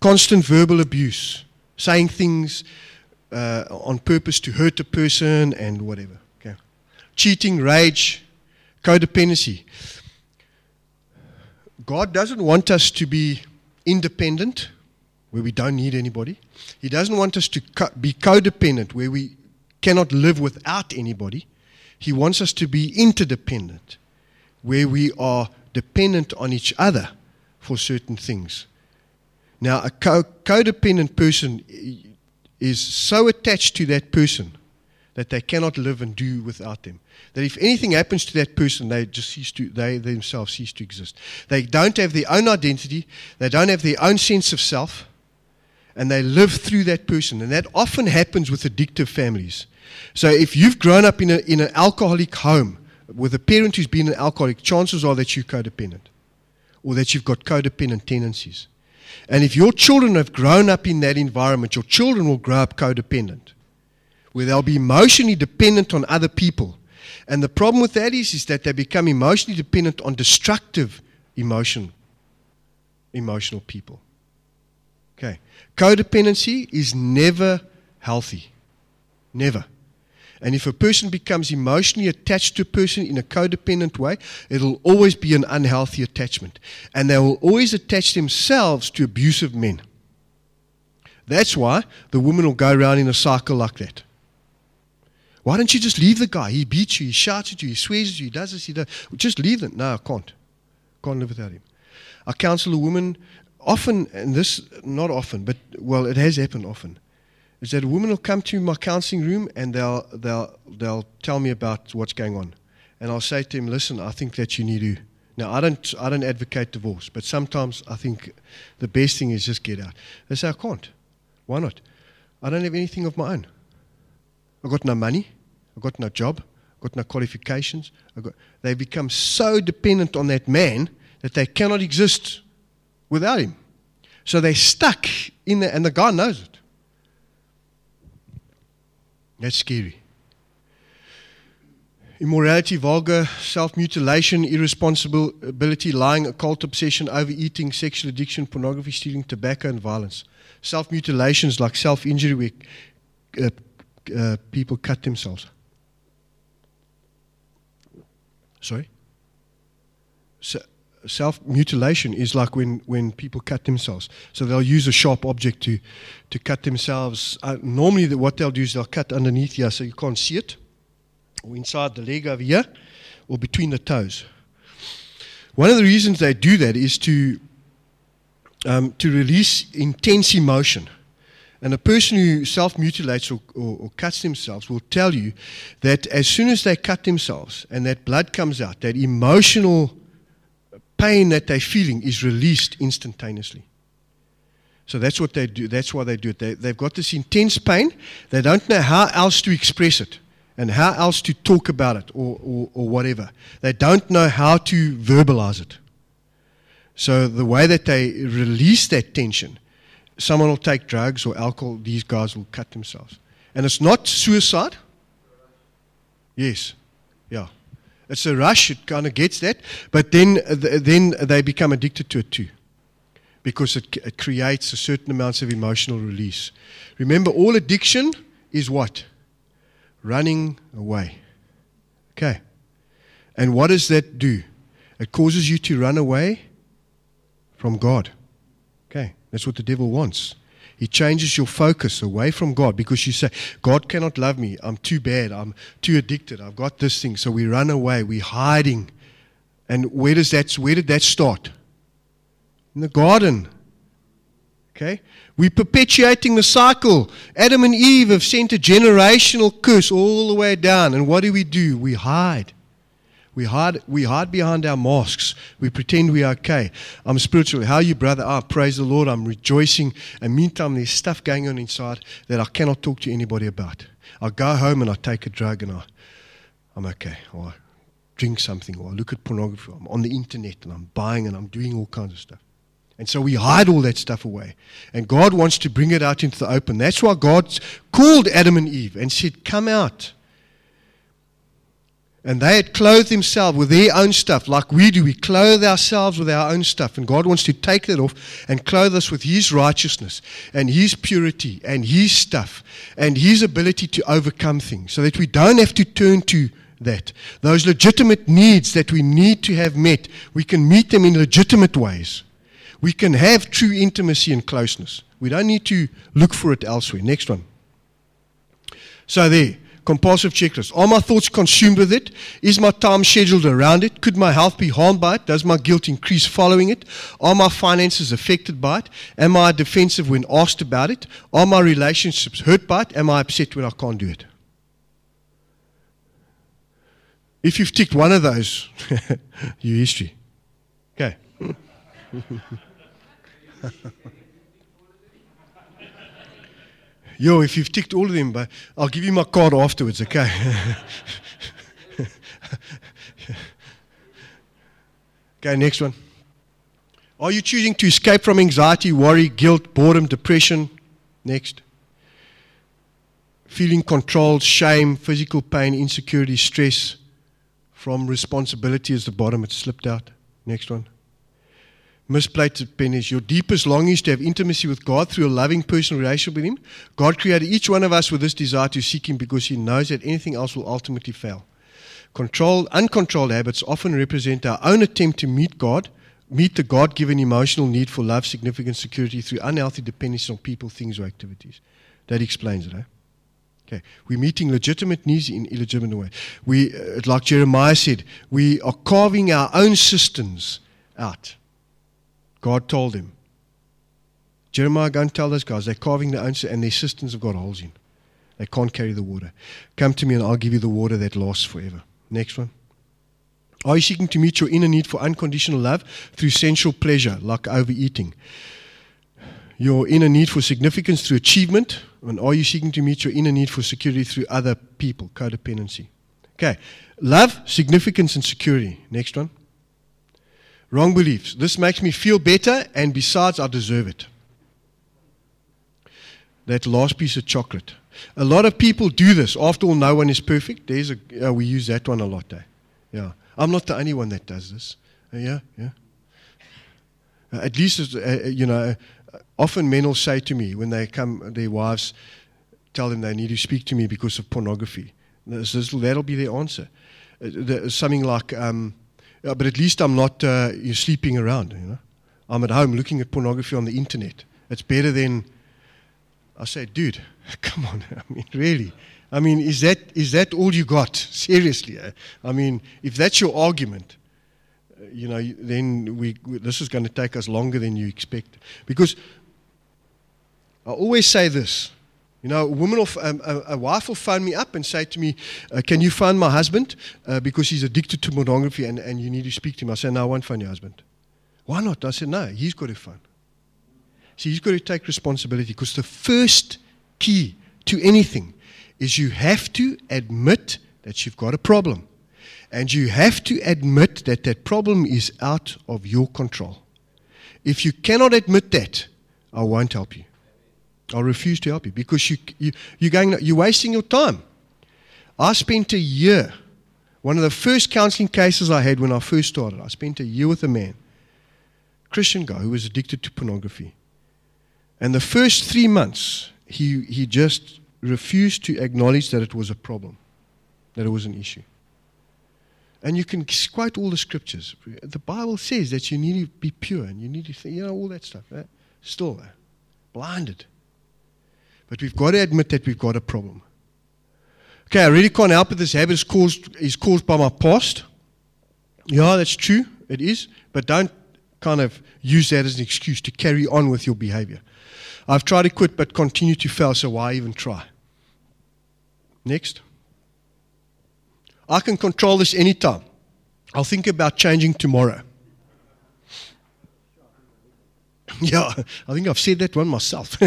Constant verbal abuse. Saying things uh, on purpose to hurt a person and whatever. Okay. Cheating, rage, codependency. God doesn't want us to be independent, where we don't need anybody. He doesn't want us to co be codependent, where we cannot live without anybody. He wants us to be interdependent, where we are dependent on each other for certain things. Now, a co codependent person is so attached to that person that they cannot live and do without them. That if anything happens to that person, they just cease to, they themselves cease to exist. They don't have their own identity. They don't have their own sense of self. And they live through that person. And that often happens with addictive families. So if you've grown up in, a, in an alcoholic home with a parent who's been an alcoholic, chances are that you're codependent or that you've got codependent tendencies. And if your children have grown up in that environment, your children will grow up codependent, where they'll be emotionally dependent on other people. And the problem with that is, is that they become emotionally dependent on destructive emotion, emotional people. Okay, codependency is never healthy, never. And if a person becomes emotionally attached to a person in a codependent way, it'll always be an unhealthy attachment. And they will always attach themselves to abusive men. That's why the woman will go around in a cycle like that. Why don't you just leave the guy? He beats you, he shouts at you, he swears at you, he does this, he does. Just leave them. No, I can't. Can't live without him. I counsel a woman often, and this, not often, but, well, it has happened often, is that a woman will come to my counseling room and they'll, they'll, they'll tell me about what's going on. And I'll say to them, listen, I think that you need to. Now, I don't, I don't advocate divorce, but sometimes I think the best thing is just get out. They say, I can't. Why not? I don't have anything of my own. I've got no money. I've got no job. I've got no qualifications. I've got, they become so dependent on that man that they cannot exist without him. So they're stuck in there, and the guy knows it. That's scary. Immorality, vulgar, self-mutilation, irresponsibility, lying, occult obsession, overeating, sexual addiction, pornography, stealing, tobacco, and violence. Self-mutilations like self-injury where uh, uh, people cut themselves. Sorry? So, self-mutilation is like when, when people cut themselves. So they'll use a sharp object to, to cut themselves. Uh, normally the, what they'll do is they'll cut underneath here so you can't see it, or inside the leg over here, or between the toes. One of the reasons they do that is to um, to release intense emotion. And a person who self-mutilates or, or, or cuts themselves will tell you that as soon as they cut themselves and that blood comes out, that emotional pain that they're feeling is released instantaneously. So that's what they do. That's why they do it. They, they've got this intense pain. They don't know how else to express it and how else to talk about it or, or, or whatever. They don't know how to verbalize it. So the way that they release that tension, someone will take drugs or alcohol. These guys will cut themselves. And it's not suicide. Yes. Yeah. It's a rush. It kind of gets that. But then, then they become addicted to it too, because it, it creates a certain amount of emotional release. Remember, all addiction is what? Running away. Okay. And what does that do? It causes you to run away from God. Okay. That's what the devil wants. He changes your focus away from God because you say, God cannot love me. I'm too bad. I'm too addicted. I've got this thing. So we run away. We're hiding. And where does that, where did that start? In the garden. Okay? We're perpetuating the cycle. Adam and Eve have sent a generational curse all the way down. And what do we do? We hide. We hide, we hide behind our masks. We pretend we are okay. I'm spiritual. How are you, brother? Ah, praise the Lord. I'm rejoicing. And meantime, there's stuff going on inside that I cannot talk to anybody about. I go home and I take a drug and I, I'm okay. Or I drink something. Or I look at pornography. I'm on the internet and I'm buying and I'm doing all kinds of stuff. And so we hide all that stuff away. And God wants to bring it out into the open. That's why God called Adam and Eve and said, come out. And they had clothed themselves with their own stuff, like we do. We clothe ourselves with our own stuff. And God wants to take that off and clothe us with His righteousness and His purity and His stuff and His ability to overcome things so that we don't have to turn to that. Those legitimate needs that we need to have met, we can meet them in legitimate ways. We can have true intimacy and closeness. We don't need to look for it elsewhere. Next one. So there, compulsive checklist. Are my thoughts consumed with it? Is my time scheduled around it? Could my health be harmed by it? Does my guilt increase following it? Are my finances affected by it? Am I defensive when asked about it? Are my relationships hurt by it? Am I upset when I can't do it? If you've ticked one of those, your history. Okay. Yo, if you've ticked all of them, but I'll give you my card afterwards, okay? Okay, next one. Are you choosing to escape from anxiety, worry, guilt, boredom, depression? Next. Feeling controlled, shame, physical pain, insecurity, stress from responsibility is the bottom. It slipped out. Next one. Misplaced dependence. Your deepest longing is to have intimacy with God through a loving personal relationship with Him. God created each one of us with this desire to seek Him because He knows that anything else will ultimately fail. Controlled, uncontrolled habits often represent our own attempt to meet God, meet the God-given emotional need for love, significance, security through unhealthy dependence on people, things, or activities. That explains it, eh? Okay. We're meeting legitimate needs in illegitimate ways. We, uh, like Jeremiah said, we are carving our own systems out. God told him, Jeremiah, go and tell those guys, they're carving their own, and their systems have got holes in. They can't carry the water. Come to me and I'll give you the water that lasts forever. Next one. Are you seeking to meet your inner need for unconditional love through sensual pleasure, like overeating? Your inner need for significance through achievement? And are you seeking to meet your inner need for security through other people, codependency? Okay. Love, significance, and security. Next one. Wrong beliefs. This makes me feel better, and besides, I deserve it. That last piece of chocolate. A lot of people do this. After all, no one is perfect. There's a uh, we use that one a lot. Eh? Yeah, I'm not the only one that does this. Uh, yeah, yeah. Uh, at least, uh, you know, uh, often men will say to me when they come, their wives tell them they need to speak to me because of pornography. This, this, that'll be their answer. Uh, the, something like. Um, Uh, but at least I'm not uh, you're sleeping around, you know. I'm at home looking at pornography on the internet. It's better than, I say, dude, come on. I mean, really. I mean, is that is that all you got? Seriously. Eh? I mean, if that's your argument, you know, then we, we this is going to take us longer than you expect. Because I always say this, you know, a, woman will, um, a, a wife will phone me up and say to me, uh, can you find my husband? Uh, because he's addicted to pornography and, and you need to speak to him. I say, no, I won't phone your husband. Why not? I said, no, he's got to phone. See, you've got to take responsibility, because the first key to anything is you have to admit that you've got a problem. And you have to admit that that problem is out of your control. If you cannot admit that, I won't help you. I'll refuse to help you, because you, you, you're, going, you're wasting your time. I spent a year. One of the first counseling cases I had when I first started, I spent a year with a man, Christian guy, who was addicted to pornography. And the first three months, he, he just refused to acknowledge that it was a problem, that it was an issue. And you can quote all the scriptures. The Bible says that you need to be pure and you need to think, you know, all that stuff. Right? Still, uh, blinded. But we've got to admit that we've got a problem. Okay, I really can't help it. This habit is caused, is caused by my past. Yeah, that's true. It is. But don't kind of use that as an excuse to carry on with your behavior. I've tried to quit but continue to fail, so why even try? Next. I can control this anytime. I'll think about changing tomorrow. Yeah, I think I've said that one myself.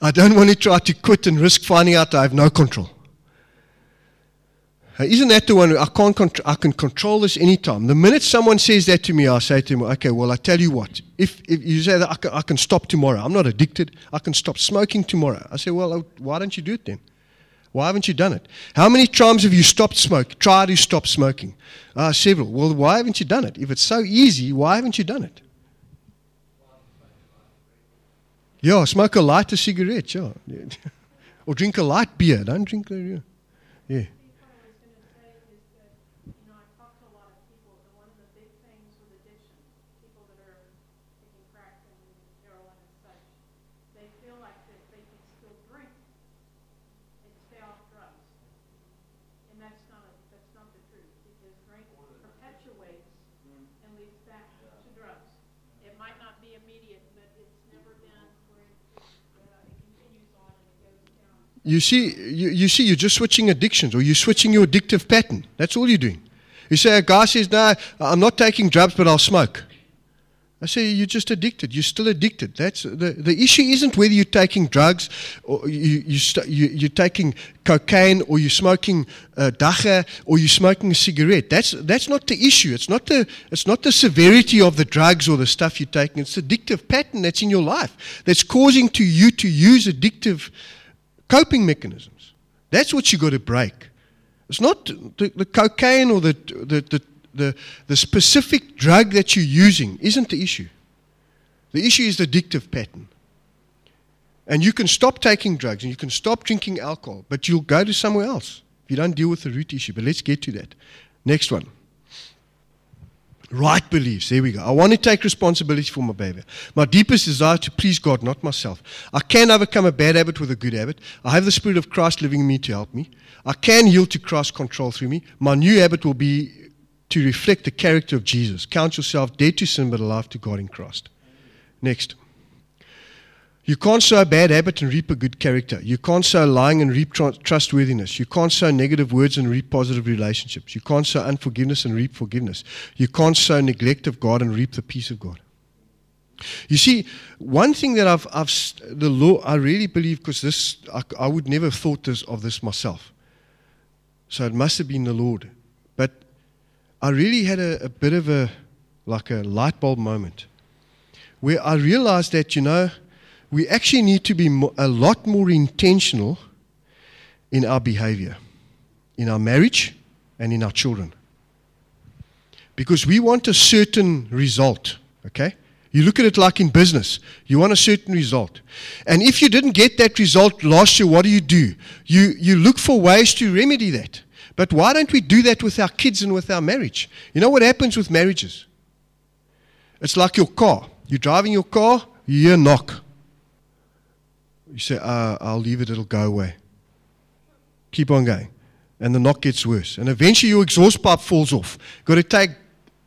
I don't want to try to quit and risk finding out I have no control. Isn't that the one? I can't contr- I can control this anytime. The minute someone says that to me, I say to him, okay, well, I tell you what. If, if you say that I can, I can stop tomorrow. I'm not addicted. I can stop smoking tomorrow. I say, well, why don't you do it then? Why haven't you done it? How many times have you stopped smoking? Try to stop smoking. Uh, several. Well, why haven't you done it? If it's so easy, why haven't you done it? Yeah, smoke a lighter cigarette, yeah. Or drink a light beer. Don't drink a beer. Yeah. You see, you, you see, you're just switching addictions, or you're switching your addictive pattern. That's all you're doing. You say, a guy says, no, I'm not taking drugs, but I'll smoke. I say, you're just addicted. You're still addicted. That's the, the issue isn't whether you're taking drugs, or you, you st- you, you're taking cocaine, or you're smoking uh, dacha, or you're smoking a cigarette. That's that's not the issue. It's not the it's not the severity of the drugs or the stuff you're taking. It's the addictive pattern that's in your life that's causing to you to use addictive coping mechanisms. That's what you got to break. It's not the, the cocaine or the the, the the the specific drug that you're using isn't the issue. The issue is the addictive pattern. And you can stop taking drugs and you can stop drinking alcohol, but you'll go to somewhere else if you don't deal with the root issue. But let's get to that. Next one. Right beliefs. There we go. I want to take responsibility for my behavior. My deepest desire to please God, not myself. I can overcome a bad habit with a good habit. I have the Spirit of Christ living in me to help me. I can yield to Christ's control through me. My new habit will be to reflect the character of Jesus. Count yourself dead to sin, but alive to God in Christ. Next. You can't sow a bad habit and reap a good character. You can't sow lying and reap tr- trustworthiness. You can't sow negative words and reap positive relationships. You can't sow unforgiveness and reap forgiveness. You can't sow neglect of God and reap the peace of God. You see, one thing that I've, I've the law, I really believe, because this, I, I would never have thought this, of this myself. So it must have been the Lord. But I really had a, a bit of a, like a light bulb moment where I realized that, you know, we actually need to be mo- a lot more intentional in our behavior, in our marriage, and in our children. Because we want a certain result, okay? You look at it like in business. You want a certain result. And if you didn't get that result last year, what do you do? You, you look for ways to remedy that. But why don't we do that with our kids and with our marriage? You know what happens with marriages? It's like your car. You're driving your car, you hear a knock. You say, uh, I'll leave it, it'll go away. Keep on going. And the knock gets worse. And eventually your exhaust pipe falls off. Got to take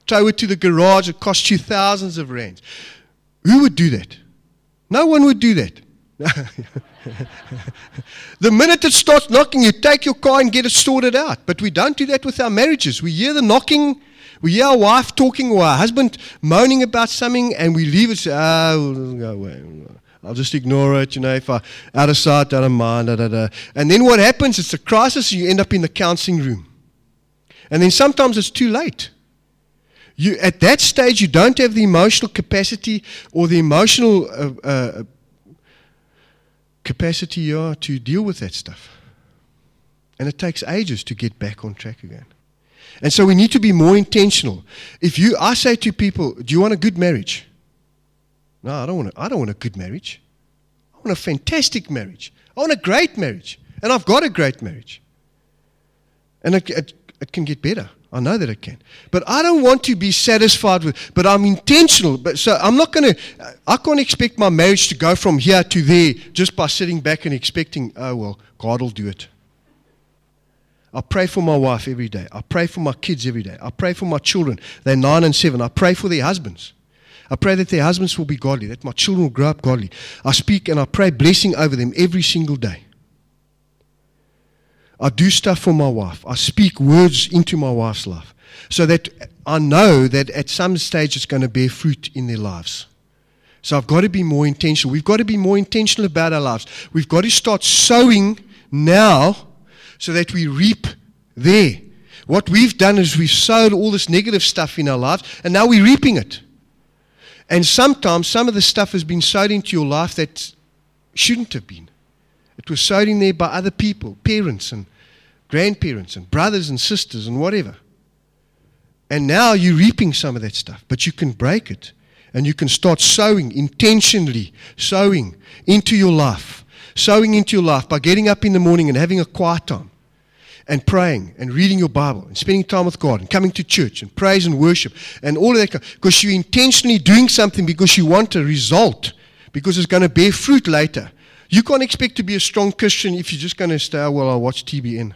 tow it to the garage, it costs you thousands of rands. Who would do that? No one would do that. The minute it starts knocking, you take your car and get it sorted out. But we don't do that with our marriages. We hear the knocking, we hear our wife talking or our husband moaning about something, and we leave it, say, ah, we'll go away. I'll just ignore it, you know, if I, out of sight, out of mind, da, da, da. And then what happens, it's a crisis, you end up in the counseling room. And then sometimes it's too late. You, at that stage, you don't have the emotional capacity or the emotional uh, uh, capacity you are to deal with that stuff. And it takes ages to get back on track again. And so we need to be more intentional. If you, I say to people, do you want a good marriage? No, I don't want a, I don't want a good marriage. I want a fantastic marriage. I want a great marriage. And I've got a great marriage. And it, it, it can get better. I know that it can. But I don't want to be satisfied with, but I'm intentional. But so I'm not going to, I can't expect my marriage to go from here to there just by sitting back and expecting, oh, well, God will do it. I pray for my wife every day. I pray for my kids every day. I pray for my children. They're nine and seven. I pray for their husbands. I pray that their husbands will be godly, that my children will grow up godly. I speak and I pray blessing over them every single day. I do stuff for my wife. I speak words into my wife's life so that I know that at some stage it's going to bear fruit in their lives. So I've got to be more intentional. We've got to be more intentional about our lives. We've got to start sowing now so that we reap there. What we've done is we've sowed all this negative stuff in our lives and now we're reaping it. And sometimes some of the stuff has been sowed into your life that shouldn't have been. It was sowed in there by other people, parents and grandparents and brothers and sisters and whatever. And now you're reaping some of that stuff, but you can break it. And you can start sowing, intentionally sowing into your life. Sowing into your life by getting up in the morning and having a quiet time. And praying and reading your Bible and spending time with God and coming to church and praise and worship and all of that. Because you're intentionally doing something because you want a result. Because it's going to bear fruit later. You can't expect to be a strong Christian if you're just going to stay, oh, well, I'll watch T B N.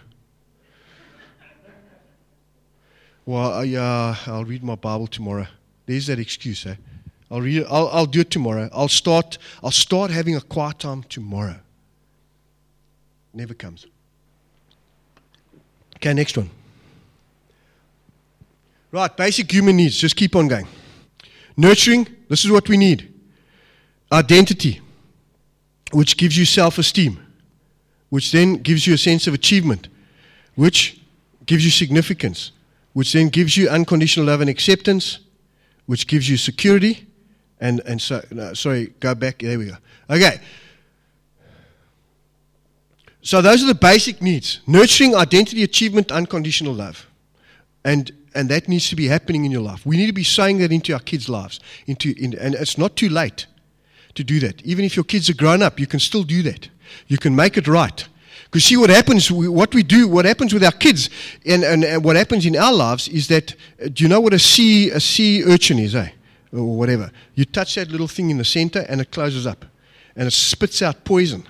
Well, I, uh, I'll read my Bible tomorrow. There's that excuse, eh? I'll read it. I'll, I'll do it tomorrow. I'll start, I'll start having a quiet time tomorrow. Never comes. Okay, next one. Right, basic human needs. Just keep on going. Nurturing, this is what we need. Identity, which gives you self-esteem, which then gives you a sense of achievement, which gives you significance, which then gives you unconditional love and acceptance, which gives you security, and, and so, no, sorry, go back, there we go. Okay. So those are the basic needs. Nurturing, identity, achievement, unconditional love. And and that needs to be happening in your life. We need to be sowing that into our kids' lives. Into, in, and it's not too late to do that. Even if your kids are grown up, you can still do that. You can make it right. Because see what happens, we, what we do, what happens with our kids and, and, and what happens in our lives is that, uh, do you know what a sea, a sea urchin is, eh? Or whatever. You touch that little thing in the center and it closes up. And it spits out poison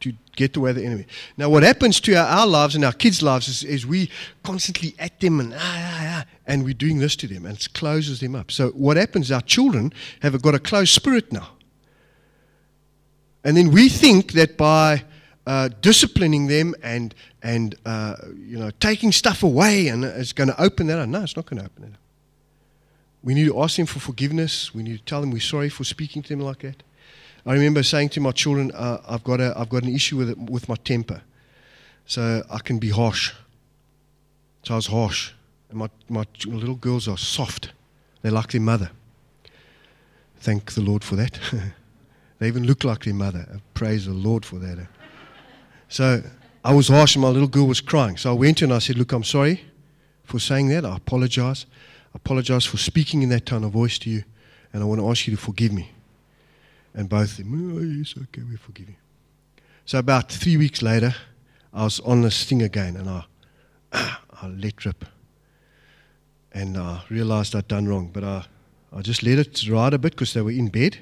to get away the enemy. Now what happens to our, our lives and our kids' lives is, is we constantly at them and ah, ah, ah, and we're doing this to them and it closes them up. So what happens, our children have got a closed spirit now. And then we think that by uh, disciplining them and and uh, you know taking stuff away and it's going to open that up. No, it's not going to open it up. We need to ask them for forgiveness. We need to tell them we're sorry for speaking to them like that. I remember saying to my children, uh, "I've got a I've got an issue with it, with my temper, so I can be harsh." So I was harsh, and my my little girls are soft. They're like their mother. Thank the Lord for that. They even look like their mother. Praise the Lord for that. So I was harsh and my little girl was crying. So I went to her and I said, look, I'm sorry for saying that. I apologize. I apologize for speaking in that tone of voice to you. And I want to ask you to forgive me. And both of them, oh, yes, okay, we forgive you. So about three weeks later, I was on this thing again and I, I let rip. And I realized I'd done wrong. But I, I just let it ride a bit because they were in bed.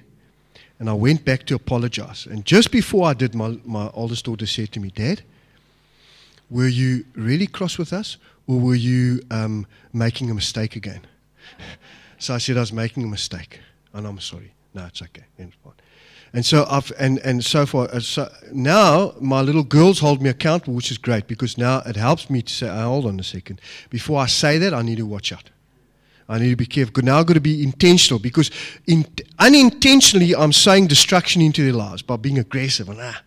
And I went back to apologize. And just before I did, my, my oldest daughter said to me, Dad, were you really cross with us or were you um, making a mistake again? So I said, I was making a mistake, and I'm sorry. No, it's okay. It's fine. And so I've, and, and so far, so now my little girls hold me accountable, which is great, because now it helps me to say, oh, hold on a second. Before I say that, I need to watch out. I need to be careful. Now I've got to be intentional, because in, unintentionally I'm sowing destruction into their lives by being aggressive. And, ah.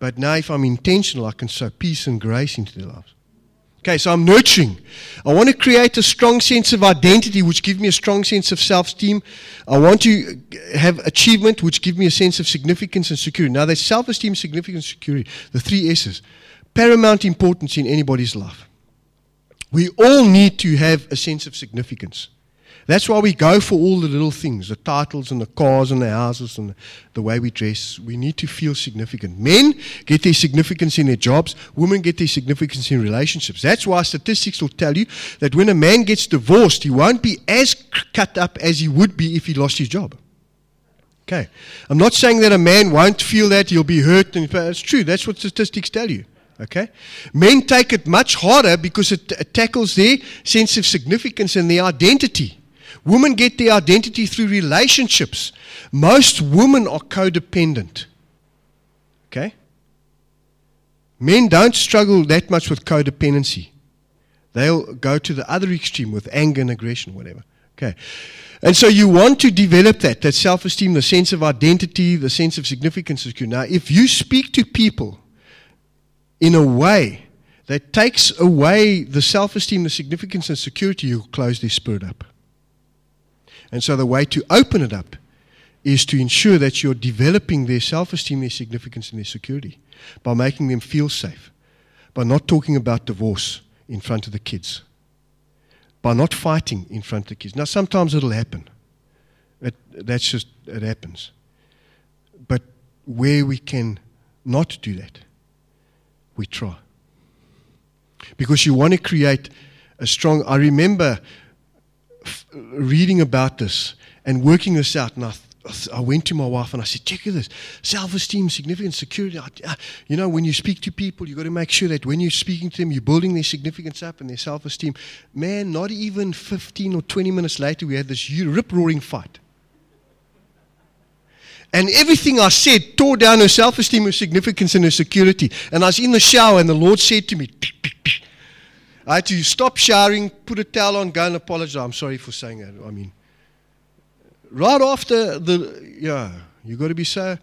But now if I'm intentional, I can sow peace and grace into their lives. Okay, so I'm nurturing. I want to create a strong sense of identity, which gives me a strong sense of self-esteem. I want to have achievement, which gives me a sense of significance and security. Now, there's self-esteem, significance, security, the three S's. Paramount importance in anybody's life. We all need to have a sense of significance. That's why we go for all the little things, the titles and the cars and the houses and the way we dress. We need to feel significant. Men get their significance in their jobs. Women get their significance in relationships. That's why statistics will tell you that when a man gets divorced, he won't be as cut up as he would be if he lost his job. Okay. I'm not saying that a man won't feel that. He'll be hurt. And it's true. That's what statistics tell you. Okay, men take it much harder because it, it tackles their sense of significance and their identity. Women get their identity through relationships. Most women are codependent. Okay? Men don't struggle that much with codependency. They'll go to the other extreme with anger and aggression, whatever. Okay. And so you want to develop that, that self-esteem, the sense of identity, the sense of significance. Now, if you speak to people in a way that takes away the self-esteem, the significance, and security, you'll close their spirit up. And so the way to open it up is to ensure that you're developing their self-esteem, their significance, and their security by making them feel safe, by not talking about divorce in front of the kids, by not fighting in front of the kids. Now, sometimes it'll happen. It, that's just, it happens. But where we can not do that, we try. Because you want to create a strong... I remember... reading about this and working this out, and I, th I went to my wife and I said, check this, self-esteem, significance, security. I, uh, you know, when you speak to people, you've got to make sure that when you're speaking to them, you're building their significance up and their self-esteem. Man, not even fifteen or twenty minutes later, we had this rip-roaring fight. And everything I said tore down her self-esteem, her significance, and her security. And I was in the shower and the Lord said to me, tick, tick, tick. I had to stop showering, put a towel on, go and apologize. I'm sorry for saying that. I mean, right after the, yeah, you've got to be so.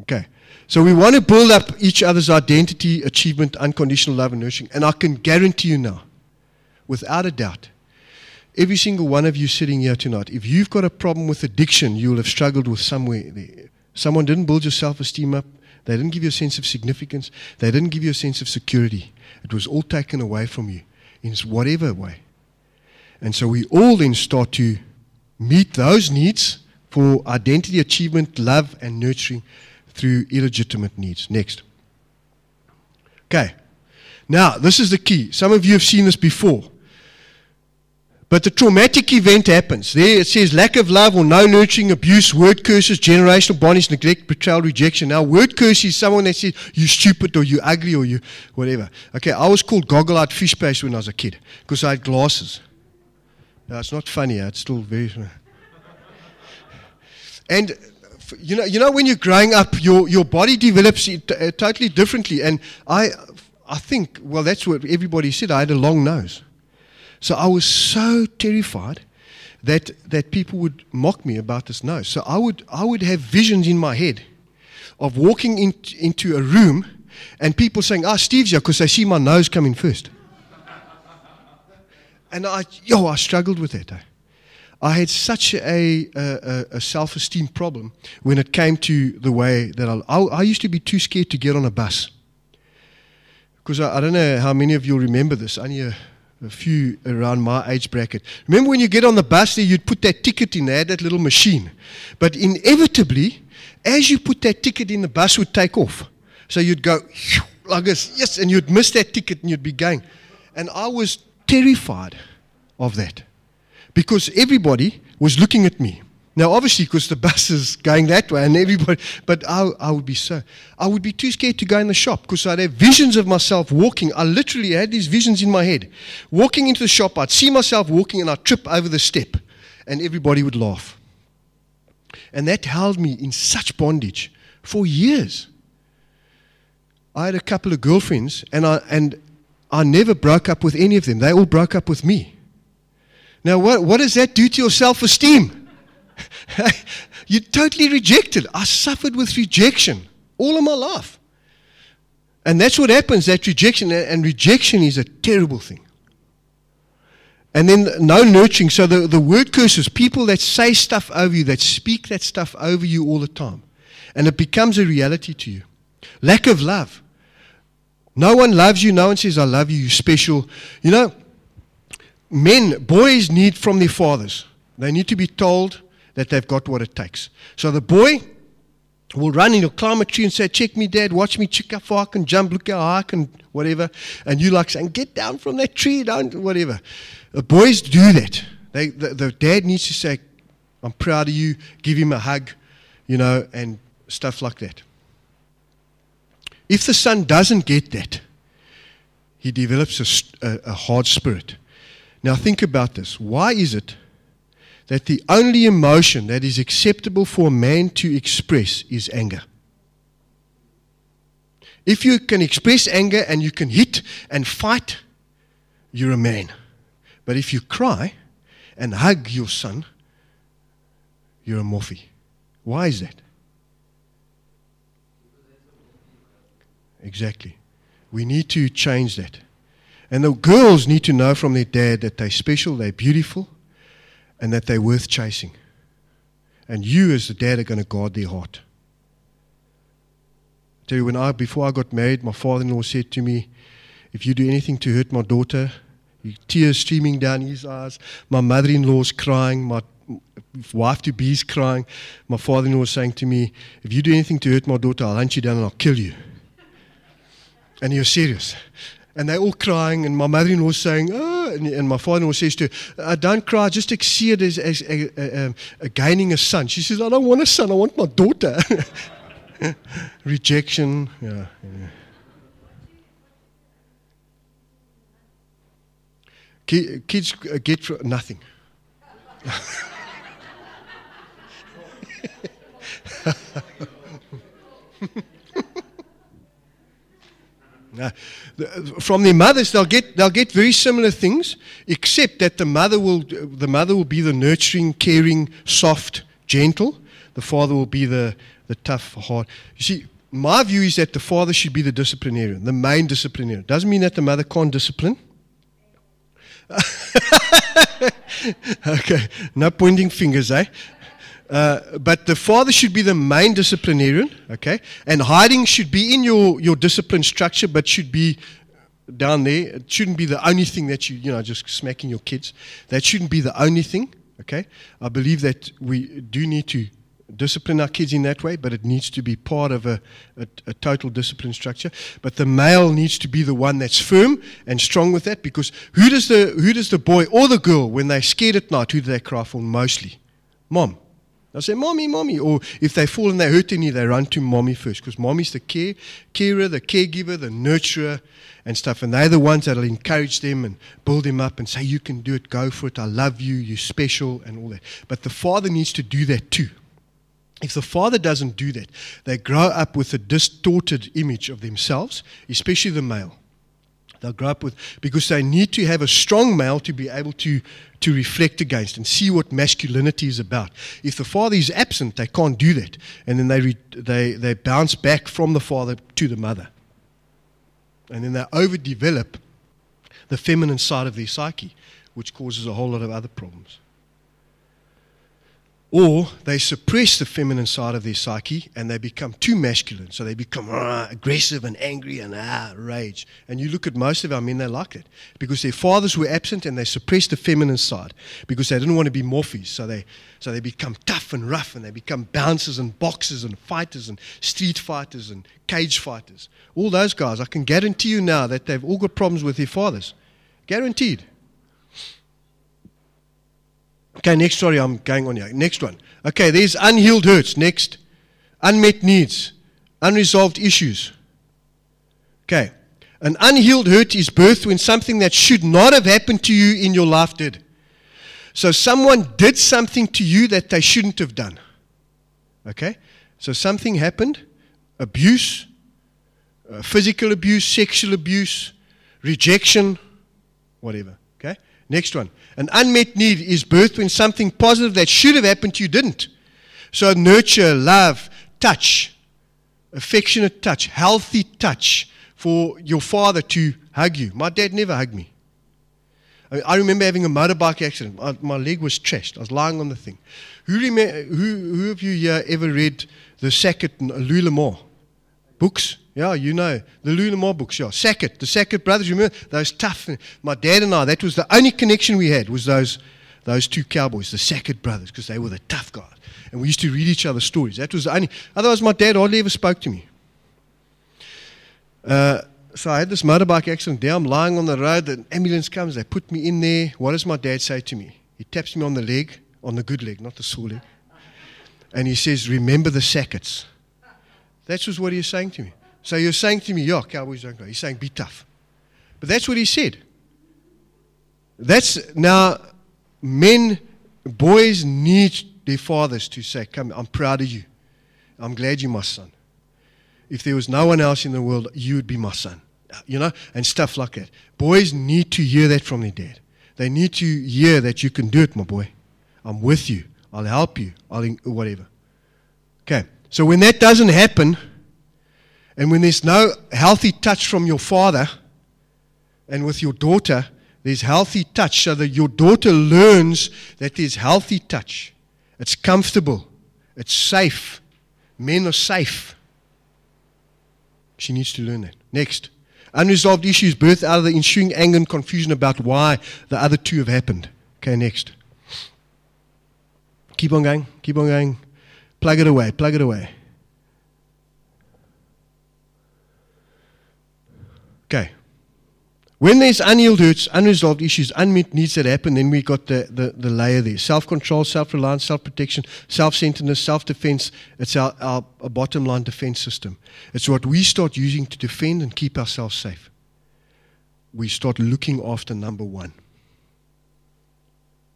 Okay. So we want to build up each other's identity, achievement, unconditional love and nurturing. And I can guarantee you now, without a doubt, every single one of you sitting here tonight, if you've got a problem with addiction, you'll have struggled with somewhere there. Someone didn't build your self-esteem up. They didn't give you a sense of significance. They didn't give you a sense of security. It was all taken away from you in whatever way. And so we all then start to meet those needs for identity, achievement, love, and nurturing through illegitimate needs. Next. Okay. Now, this is the key. Some of you have seen this before. But the traumatic event happens. There it says lack of love or no nurturing, abuse, word curses, generational bondage, neglect, betrayal, rejection. Now, word curse is someone that says you stupid or you ugly or you whatever. Okay, I was called goggle-eyed fish face when I was a kid because I had glasses. Now, it's not funny. It's still very funny. And you know, you know, when you're growing up, your your body develops it, uh, totally differently. And I, I think, well, that's what everybody said. I had a long nose. So I was so terrified that that people would mock me about this nose. So I would I would have visions in my head of walking in, into a room and people saying, "Ah, Steve's here," because they see my nose coming first. And I yo I struggled with that. I, I had such a, a, a self-esteem problem when it came to the way that I, I I used to be too scared to get on a bus, because I, I don't know how many of you remember this. Only a A few around my age bracket. Remember when you get on the bus there, you'd put that ticket in, they had that little machine. But inevitably, as you put that ticket in, the bus would take off. So you'd go like this, yes, and you'd miss that ticket and you'd be going. And I was terrified of that because everybody was looking at me. Now, obviously, because the bus is going that way and everybody, but I, I would be so, I would be too scared to go in the shop because I'd have visions of myself walking. I literally had these visions in my head. Walking into the shop, I'd see myself walking and I'd trip over the step and everybody would laugh. And that held me in such bondage for years. I had a couple of girlfriends and I, and I never broke up with any of them. They all broke up with me. Now, what, what does that do to your self-esteem? You're totally rejected. I suffered with rejection all of my life. And that's what happens, that rejection. And rejection is a terrible thing. And then no nurturing. So the, the word curses, people that say stuff over you, that speak that stuff over you all the time. And it becomes a reality to you. Lack of love. No one loves you. No one says, I love you. You're special. You know, men, boys need from their fathers. They need to be told that they've got what it takes. So the boy will run and he'll climb a tree and say, check me, Dad, watch me, check how far I can jump, look how high I can, whatever. And you like saying, get down from that tree, don't, whatever. The boys do that. They, the, the dad needs to say, I'm proud of you, give him a hug, you know, and stuff like that. If the son doesn't get that, he develops a, a, a hard spirit. Now think about this. Why is it that the only emotion that is acceptable for a man to express is anger? If you can express anger and you can hit and fight, you're a man. But if you cry and hug your son, you're a morphy. Why is that? Exactly. We need to change that. And the girls need to know from their dad that they're special, they're beautiful, and that they're worth chasing. And you as the dad are going to guard their heart. I tell you, when I, before I got married, my father-in-law said to me, if you do anything to hurt my daughter, tears streaming down his eyes, my mother-in-law's crying, my wife-to-be's crying, my father-in-law was saying to me, if you do anything to hurt my daughter, I'll hunt you down and I'll kill you. And he was serious. And they're all crying, and my mother-in-law was saying, oh, and, and my father-in-law says to her, I don't cry, just see it as, as a, a, a gaining a son. She says, I don't want a son, I want my daughter. Rejection. Yeah, yeah. Kids get nothing. Uh, from their mothers, they'll get they'll get very similar things, except that the mother will the mother will be the nurturing, caring, soft, gentle. The father will be the the tough, hard. You see, my view is that the father should be the disciplinarian, the main disciplinarian. Doesn't mean that the mother can't discipline. Okay, no pointing fingers, eh? Uh, but the father should be the main disciplinarian, okay? And hiding should be in your, your discipline structure, but should be down there. It shouldn't be the only thing that you, you know, just smacking your kids. That shouldn't be the only thing, okay? I believe that we do need to discipline our kids in that way, but it needs to be part of a, a, a total discipline structure. But the male needs to be the one that's firm and strong with that, because who does the, who does the boy or the girl, when they're scared at night, who do they cry for mostly? Mom. I say, mommy, mommy. Or if they fall and they hurt any, they run to mommy first, because mommy's the care, carer, the caregiver, the nurturer and stuff. And they're the ones that will encourage them and build them up and say, you can do it, go for it, I love you, you're special and all that. But the father needs to do that too. If the father doesn't do that, they grow up with a distorted image of themselves, especially the male. They'll grow up with, because they need to have a strong male to be able to, to reflect against and see what masculinity is about. If the father is absent, they can't do that. And then they, re, they, they bounce back from the father to the mother. And then they overdevelop the feminine side of their psyche, which causes a whole lot of other problems. Or they suppress the feminine side of their psyche and they become too masculine. So they become uh, aggressive and angry and uh, rage. And you look at most of our men, they like it. Because their fathers were absent and they suppressed the feminine side because they didn't want to be morphies. So they, so they become tough and rough and they become bouncers and boxers and fighters and street fighters and cage fighters. All those guys, I can guarantee you now that they've all got problems with their fathers. Guaranteed. Okay, next. Sorry, I'm going on here. Next one. Okay, there's unhealed hurts. Next. Unmet needs. Unresolved issues. Okay. An unhealed hurt is birthed when something that should not have happened to you in your life did. So someone did something to you that they shouldn't have done. Okay? So something happened. Abuse. Uh, physical abuse, sexual abuse, rejection, whatever. Okay? Next one. An unmet need is birthed when something positive that should have happened to you didn't. So nurture, love, touch, affectionate touch, healthy touch for your father to hug you. My dad never hugged me. I, I remember having a motorbike accident. I, my leg was trashed. I was lying on the thing. Who, rem- who, who of you here ever read the Sackett and Lou Lamar books? Yeah, you know, the Lou Lamar books, yeah. Sackett, the Sackett brothers, remember? Those tough, my dad and I, that was the only connection we had was those those two cowboys, the Sackett brothers, because they were the tough guys. And we used to read each other's stories. That was the only, otherwise my dad hardly ever spoke to me. Uh, so I had this motorbike accident there. I'm lying on the road, an ambulance comes, they put me in there. What does my dad say to me? He taps me on the leg, on the good leg, not the sore leg. And he says, remember the Sacketts. That was what he was saying to me. So you're saying to me, yeah, cowboys don't go. He's saying, be tough. But that's what he said. That's, now, men, boys need their fathers to say, come, I'm proud of you. I'm glad you're my son. If there was no one else in the world, you would be my son. You know, and stuff like that. Boys need to hear that from their dad. They need to hear that you can do it, my boy. I'm with you. I'll help you. I'll whatever. Okay. So when that doesn't happen, and when there's no healthy touch from your father, and with your daughter, there's healthy touch so that your daughter learns that there's healthy touch. It's comfortable. It's safe. Men are safe. She needs to learn that. Next. Unresolved issues birthed out of the ensuing anger and confusion about why the other two have happened. Okay, next. Keep on going. Keep on going. Plug it away. Plug it away. Okay. When there's unhealed hurts, unresolved issues, unmet needs that happen, then we got the, the, the layer there. Self-control, self-reliance, self-protection, self-centeredness, self-defense. It's our, our, our bottom line defense system. It's what we start using to defend and keep ourselves safe. We start looking after number one.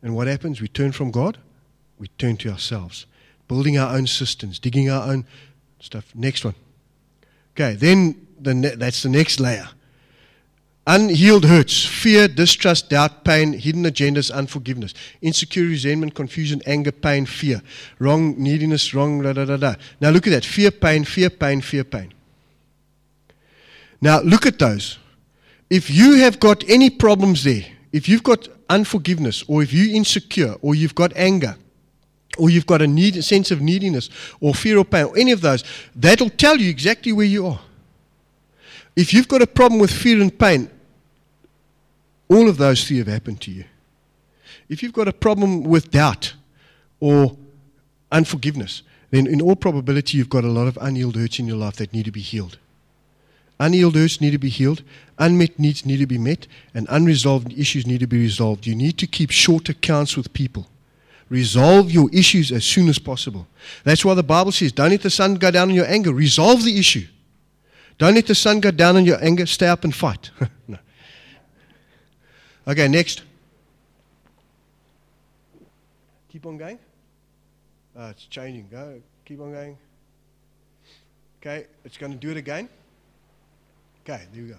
And what happens? We turn from God. We turn to ourselves. Building our own systems, digging our own stuff. Next one. Okay, then the ne- that's the next layer. Unhealed hurts, fear, distrust, doubt, pain, hidden agendas, unforgiveness, insecurity, resentment, confusion, anger, pain, fear, wrong, neediness, wrong, da da da da. Now look at that, fear, pain, fear, pain, fear, pain. Now look at those. If you have got any problems there, if you've got unforgiveness, or if you're insecure, or you've got anger, or you've got a need, a sense of neediness, or fear or pain, or any of those, that'll tell you exactly where you are. If you've got a problem with fear and pain, all of those three have happened to you. If you've got a problem with doubt or unforgiveness, then in all probability you've got a lot of unhealed hurts in your life that need to be healed. Unhealed hurts need to be healed, unmet needs need to be met, and unresolved issues need to be resolved. You need to keep short accounts with people. Resolve your issues as soon as possible. That's why the Bible says, don't let the sun go down on your anger. Resolve the issue. Don't let the sun go down on your anger. Stay up and fight. No. Okay, next. Keep on going. Oh, it's changing. Go. Keep on going. Okay, it's going to do it again. Okay, there we go.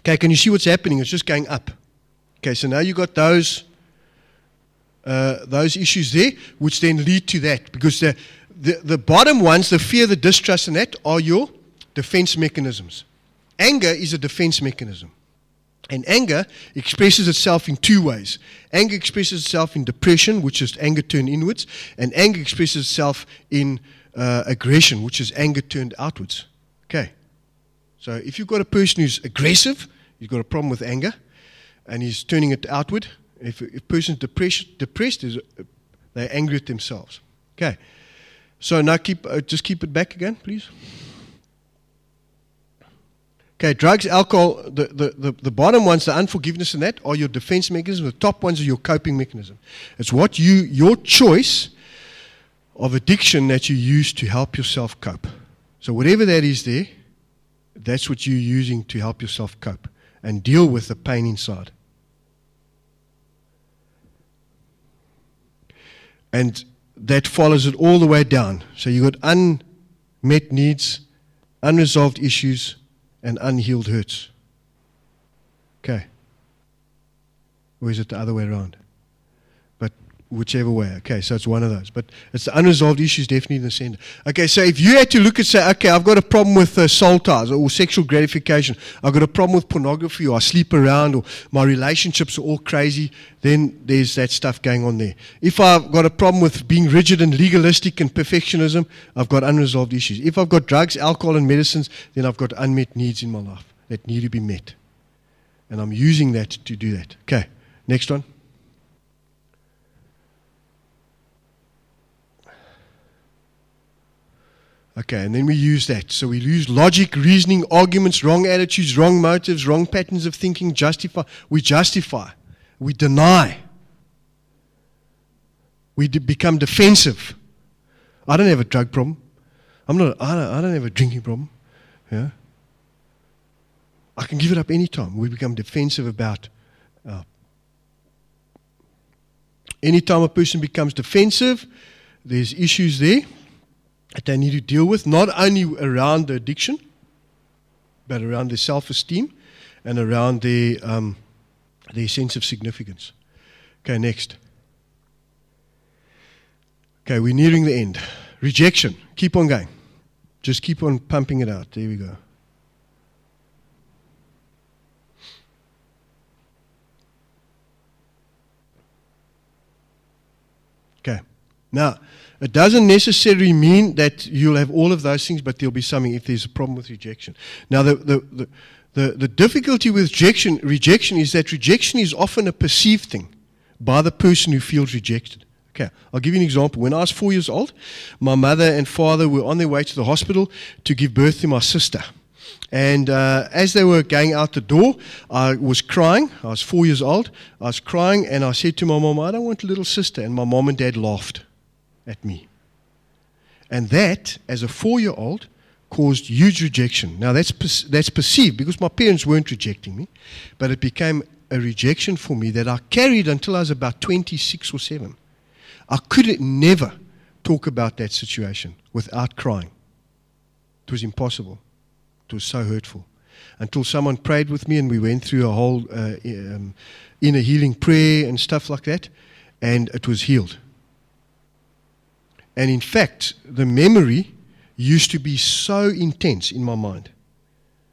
Okay, can you see what's happening? It's just going up. Okay, so now you've got those, uh, those issues there, which then lead to that, because the The, the bottom ones, the fear, the distrust, and that are your defense mechanisms. Anger is a defense mechanism. And anger expresses itself in two ways. Anger expresses itself in depression, which is anger turned inwards. And anger expresses itself in uh, aggression, which is anger turned outwards. Okay. So if you've got a person who's aggressive, you've got a problem with anger, and he's turning it outward. If a person's depressed, depressed they're angry at themselves. Okay. So now keep, uh, just keep it back again, please. Okay, drugs, alcohol, the, the, the, the bottom ones, the unforgiveness and that, are your defense mechanism. The top ones are your coping mechanism. It's what you, your choice of addiction that you use to help yourself cope. So whatever that is there, that's what you're using to help yourself cope and deal with the pain inside. And that follows it all the way down. So you've got unmet needs, unresolved issues, and unhealed hurts. Okay. Or is it the other way around? But whichever way. Okay, so it's one of those. But it's the unresolved issues definitely in the center. Okay, so if you had to look and say, okay, I've got a problem with uh, soul ties or sexual gratification. I've got a problem with pornography, or I sleep around, or my relationships are all crazy. Then there's that stuff going on there. If I've got a problem with being rigid and legalistic and perfectionism, I've got unresolved issues. If I've got drugs, alcohol, and medicines, then I've got unmet needs in my life that need to be met. And I'm using that to do that. Okay, next one. Okay, and then we use that. So we use logic, reasoning, arguments, wrong attitudes, wrong motives, wrong patterns of thinking, justify. We justify. We deny. We de- become defensive. I don't have a drug problem. I'm not. I don't, I don't have a drinking problem. Yeah. I can give it up any time. We become defensive about. Uh, any time a person becomes defensive, there's issues there that they need to deal with, not only around the addiction, but around their self-esteem and around their, um, their sense of significance. Okay, next. Okay, we're nearing the end. Rejection. Keep on going. Just keep on pumping it out. There we go. Okay. Now, it doesn't necessarily mean that you'll have all of those things, but there'll be something if there's a problem with rejection. Now, the the, the, the, the difficulty with rejection, rejection is that rejection is often a perceived thing by the person who feels rejected. Okay, I'll give you an example. When I was four years old, my mother and father were on their way to the hospital to give birth to my sister. And uh, as they were going out the door, I was crying. I was four years old. I was crying, and I said to my mom, I don't want a little sister. And my mom and dad laughed at me. And that, as a four-year-old, caused huge rejection. Now, that's per- that's perceived because my parents weren't rejecting me, but it became a rejection for me that I carried until I was about twenty-six or seven. I could never talk about that situation without crying. It was impossible. It was so hurtful. Until someone prayed with me and we went through a whole uh, um, inner healing prayer and stuff like that, and it was healed. And in fact, the memory used to be so intense in my mind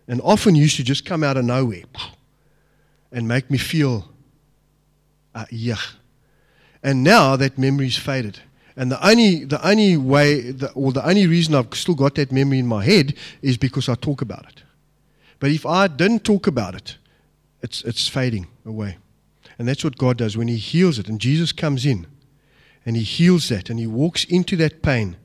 and often used to just come out of nowhere and make me feel, uh, yuck. And now that memory's faded. And the only, the only way, the, or the only reason I've still got that memory in my head is because I talk about it. But if I didn't talk about it, it's, it's fading away. And that's what God does when He heals it. And Jesus comes in. And He heals that, and He walks into that pain,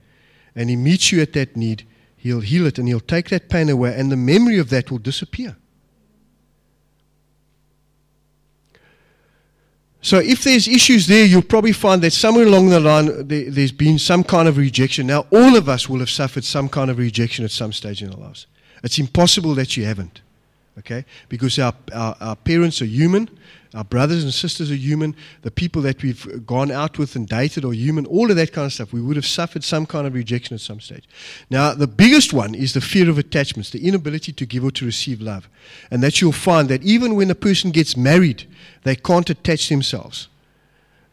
and He meets you at that need. He'll heal it, and He'll take that pain away, and the memory of that will disappear. So if there's issues there, you'll probably find that somewhere along the line there, there's been some kind of rejection. Now, all of us will have suffered some kind of rejection at some stage in our lives. It's impossible that you haven't. Okay, because our, our, our parents are human, our brothers and sisters are human, the people that we've gone out with and dated are human, all of that kind of stuff. We would have suffered some kind of rejection at some stage. Now, the biggest one is the fear of attachments, the inability to give or to receive love. And that you'll find that even when a person gets married, they can't attach themselves.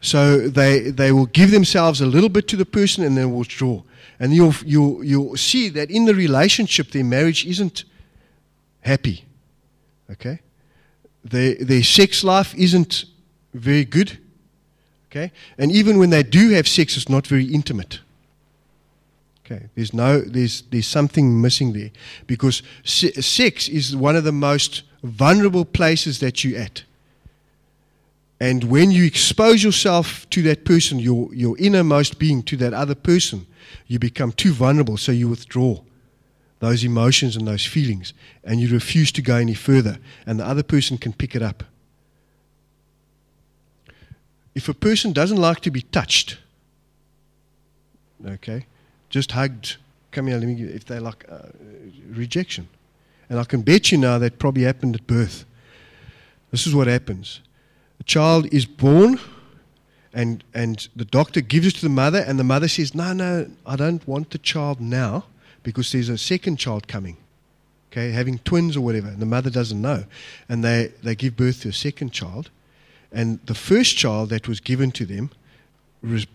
So they they will give themselves a little bit to the person and then withdraw. And you'll, you'll, you'll see that in the relationship, their marriage isn't happy. Okay, their, their sex life isn't very good. Okay, and even when they do have sex, it's not very intimate. Okay, there's no there's there's something missing there because se- sex is one of the most vulnerable places that you're at. And when you expose yourself to that person, your your innermost being to that other person, you become too vulnerable, so you withdraw those emotions and those feelings, and you refuse to go any further, and the other person can pick it up. If a person doesn't like to be touched, okay, just hugged, come here, let me give you, if they like uh, rejection. And I can bet you now that probably happened at birth. This is what happens. A child is born, and, and the doctor gives it to the mother, and the mother says, no, no, I don't want the child now, because there's a second child coming, okay, having twins or whatever, and the mother doesn't know. And they, they give birth to a second child, and the first child that was given to them re-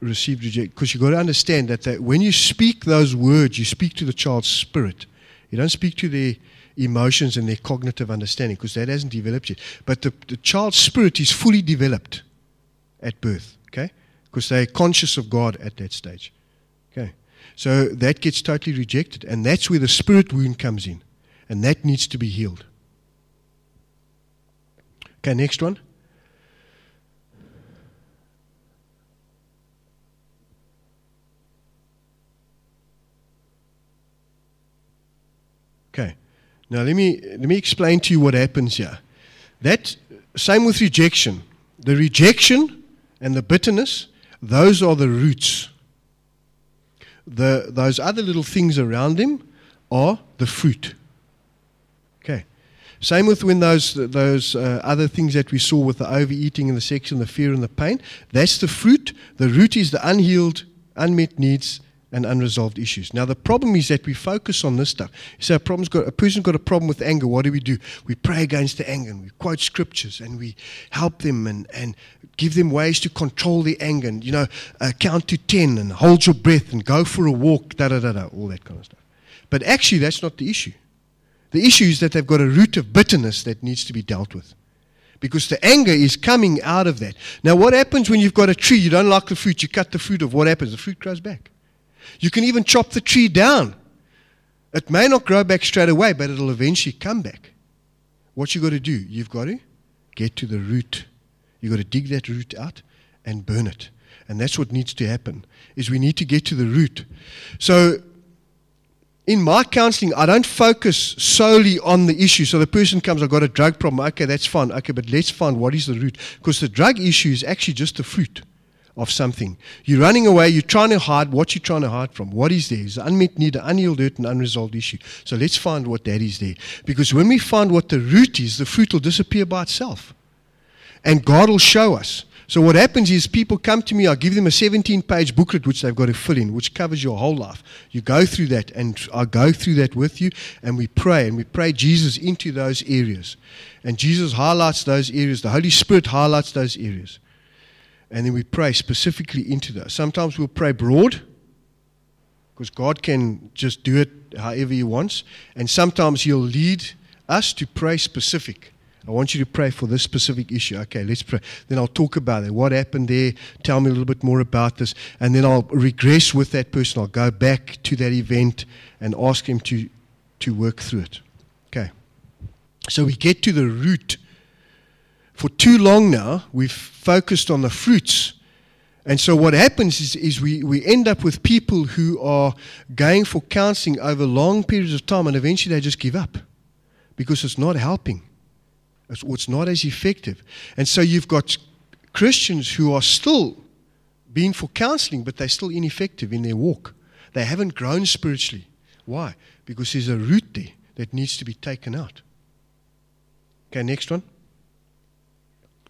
received rejection. Because you've got to understand that, that when you speak those words, you speak to the child's spirit. You don't speak to their emotions and their cognitive understanding, because that hasn't developed yet. But the, the child's spirit is fully developed at birth, okay, because they're conscious of God at that stage, okay. So that gets totally rejected, and that's where the spirit wound comes in, and that needs to be healed. Okay, next one. Okay, now let me let me explain to you what happens here. That same with rejection. The rejection and the bitterness, those are the roots. The, those other little things around them are the fruit. Okay. Same with when those, those uh, other things that we saw with the overeating and the sex and the fear and the pain, that's the fruit. The root is the unhealed, unmet needs and unresolved issues. Now the problem is that we focus on this stuff. So a, problem's got, a person's got a problem with anger. What do we do? We pray against the anger, and we quote scriptures, and we help them and, and give them ways to control the anger, and, you know, uh, count to ten and hold your breath and go for a walk, da da da da, all that kind of stuff. But actually that's not the issue. The issue is that they've got a root of bitterness that needs to be dealt with, because the anger is coming out of that. Now what happens when you've got a tree, you don't like the fruit, you cut the fruit off, what happens? The fruit grows back. You can even chop the tree down. It may not grow back straight away, but it'll eventually come back. What you've got to do, you've got to get to the root. You've got to dig that root out and burn it. And that's what needs to happen, is we need to get to the root. So in my counseling, I don't focus solely on the issue. So the person comes, I've got a drug problem. Okay, that's fine. Okay, but let's find what is the root. Because the drug issue is actually just the fruit of something. You're running away, you're trying to hide what you're trying to hide from. What is there? It's an unmet need, an unhealed hurt, an unresolved issue. So let's find what that is there. Because when we find what the root is, the fruit will disappear by itself. And God will show us. So what happens is people come to me, I give them a seventeen-page booklet which they've got to fill in, which covers your whole life. You go through that, and I go through that with you, and we pray, and we pray Jesus into those areas. And Jesus highlights those areas. The Holy Spirit highlights those areas. And then we pray specifically into that. Sometimes we'll pray broad, because God can just do it however He wants. And sometimes He'll lead us to pray specific. I want you to pray for this specific issue. Okay, let's pray. Then I'll talk about it. What happened there? Tell me a little bit more about this. And then I'll regress with that person. I'll go back to that event and ask him to, to work through it. Okay. So we get to the root. For too long now, we've focused on the fruits. And so what happens is, is we, we end up with people who are going for counseling over long periods of time, and eventually they just give up because it's not helping. It's, it's not as effective. And so you've got Christians who are still being for counseling, but they're still ineffective in their walk. They haven't grown spiritually. Why? Because there's a root there that needs to be taken out. Okay, next one.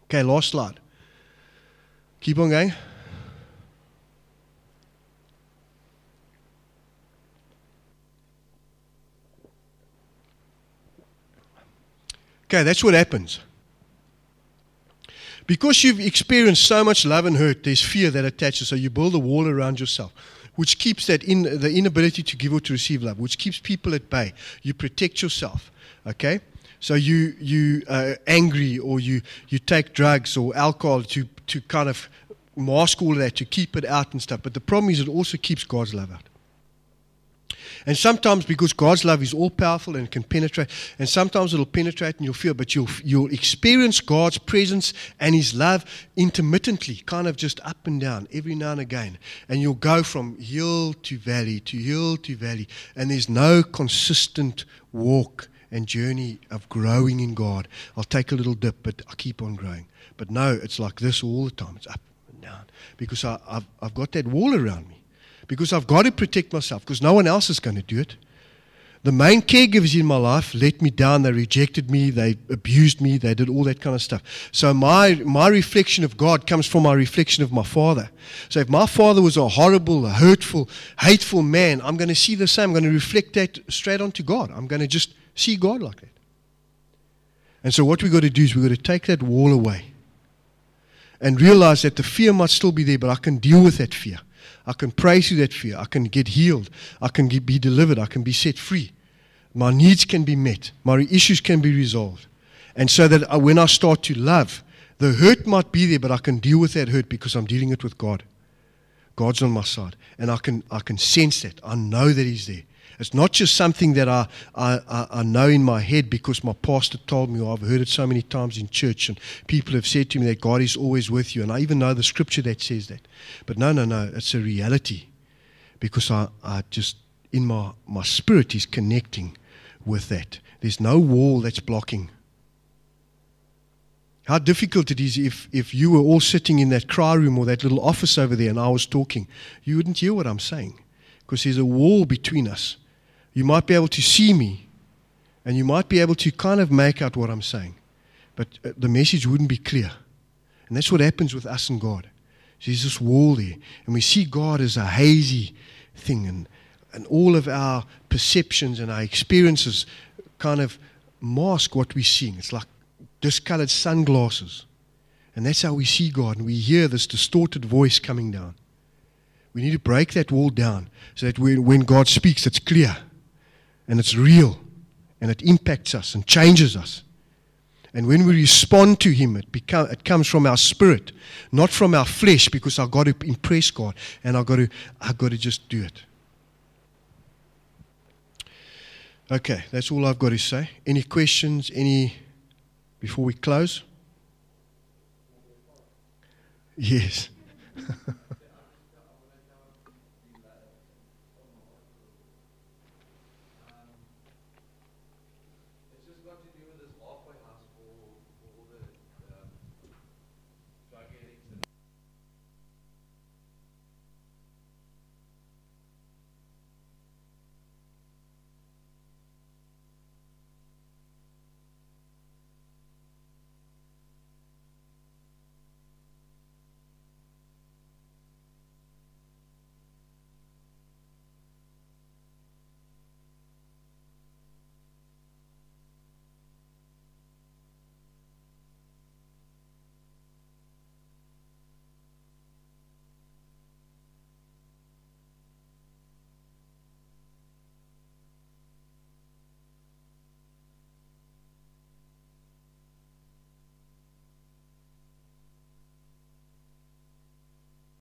Okay, last slide. Keep on going. Okay, that's what happens. Because you've experienced so much love and hurt, there's fear that attaches, so you build a wall around yourself, which keeps that in the inability to give or to receive love, which keeps people at bay. You protect yourself, okay? So you you are angry, or you, you take drugs or alcohol to, to kind of mask all of that, to keep it out and stuff. But the problem is it also keeps God's love out. And sometimes, because God's love is all-powerful and can penetrate, and sometimes it'll penetrate and you'll feel, but you'll, you'll experience God's presence and His love intermittently, kind of just up and down, every now and again. And you'll go from hill to valley, to hill to valley, and there's no consistent walk and journey of growing in God. I'll take a little dip, but I keep on growing. But no, it's like this all the time. It's up and down, because I, I've, I've got that wall around me, because I've got to protect myself, because no one else is going to do it. The main caregivers in my life let me down. They rejected me. They abused me. They did all that kind of stuff. So my, my reflection of God comes from my reflection of my father. So if my father was a horrible, hurtful, hateful man, I'm going to see the same. I'm going to reflect that straight onto God. I'm going to just see God like that. And so what we've got to do is we've got to take that wall away and realize that the fear might still be there, but I can deal with that fear. I can pray through that fear. I can get healed. I can get, be delivered. I can be set free. My needs can be met. My issues can be resolved. And so that I, when I start to love, the hurt might be there, but I can deal with that hurt because I'm dealing it with God. God's on my side. And I can, I can sense that. I know that He's there. It's not just something that I, I, I know in my head because my pastor told me, or I've heard it so many times in church, and people have said to me that God is always with you. And I even know the scripture that says that. But no, no, no, it's a reality, because I, I just, in my, my spirit is connecting with that. There's no wall that's blocking. How difficult it is if, if you were all sitting in that cry room or that little office over there and I was talking. You wouldn't hear what I'm saying, because there's a wall between us. You might be able to see me, and you might be able to kind of make out what I'm saying, but the message wouldn't be clear. And that's what happens with us and God. There's this wall there, and we see God as a hazy thing, and, and all of our perceptions and our experiences kind of mask what we're seeing. It's like discolored sunglasses, and that's how we see God, and we hear this distorted voice coming down. We need to break that wall down so that we, when God speaks, it's clear. And it's real, and it impacts us and changes us. And when we respond to Him, it, become, it comes from our spirit, not from our flesh, because I've got to impress God, and I've got to, I've got to just do it. Okay, that's all I've got to say. Any questions, any, before we close? Yes.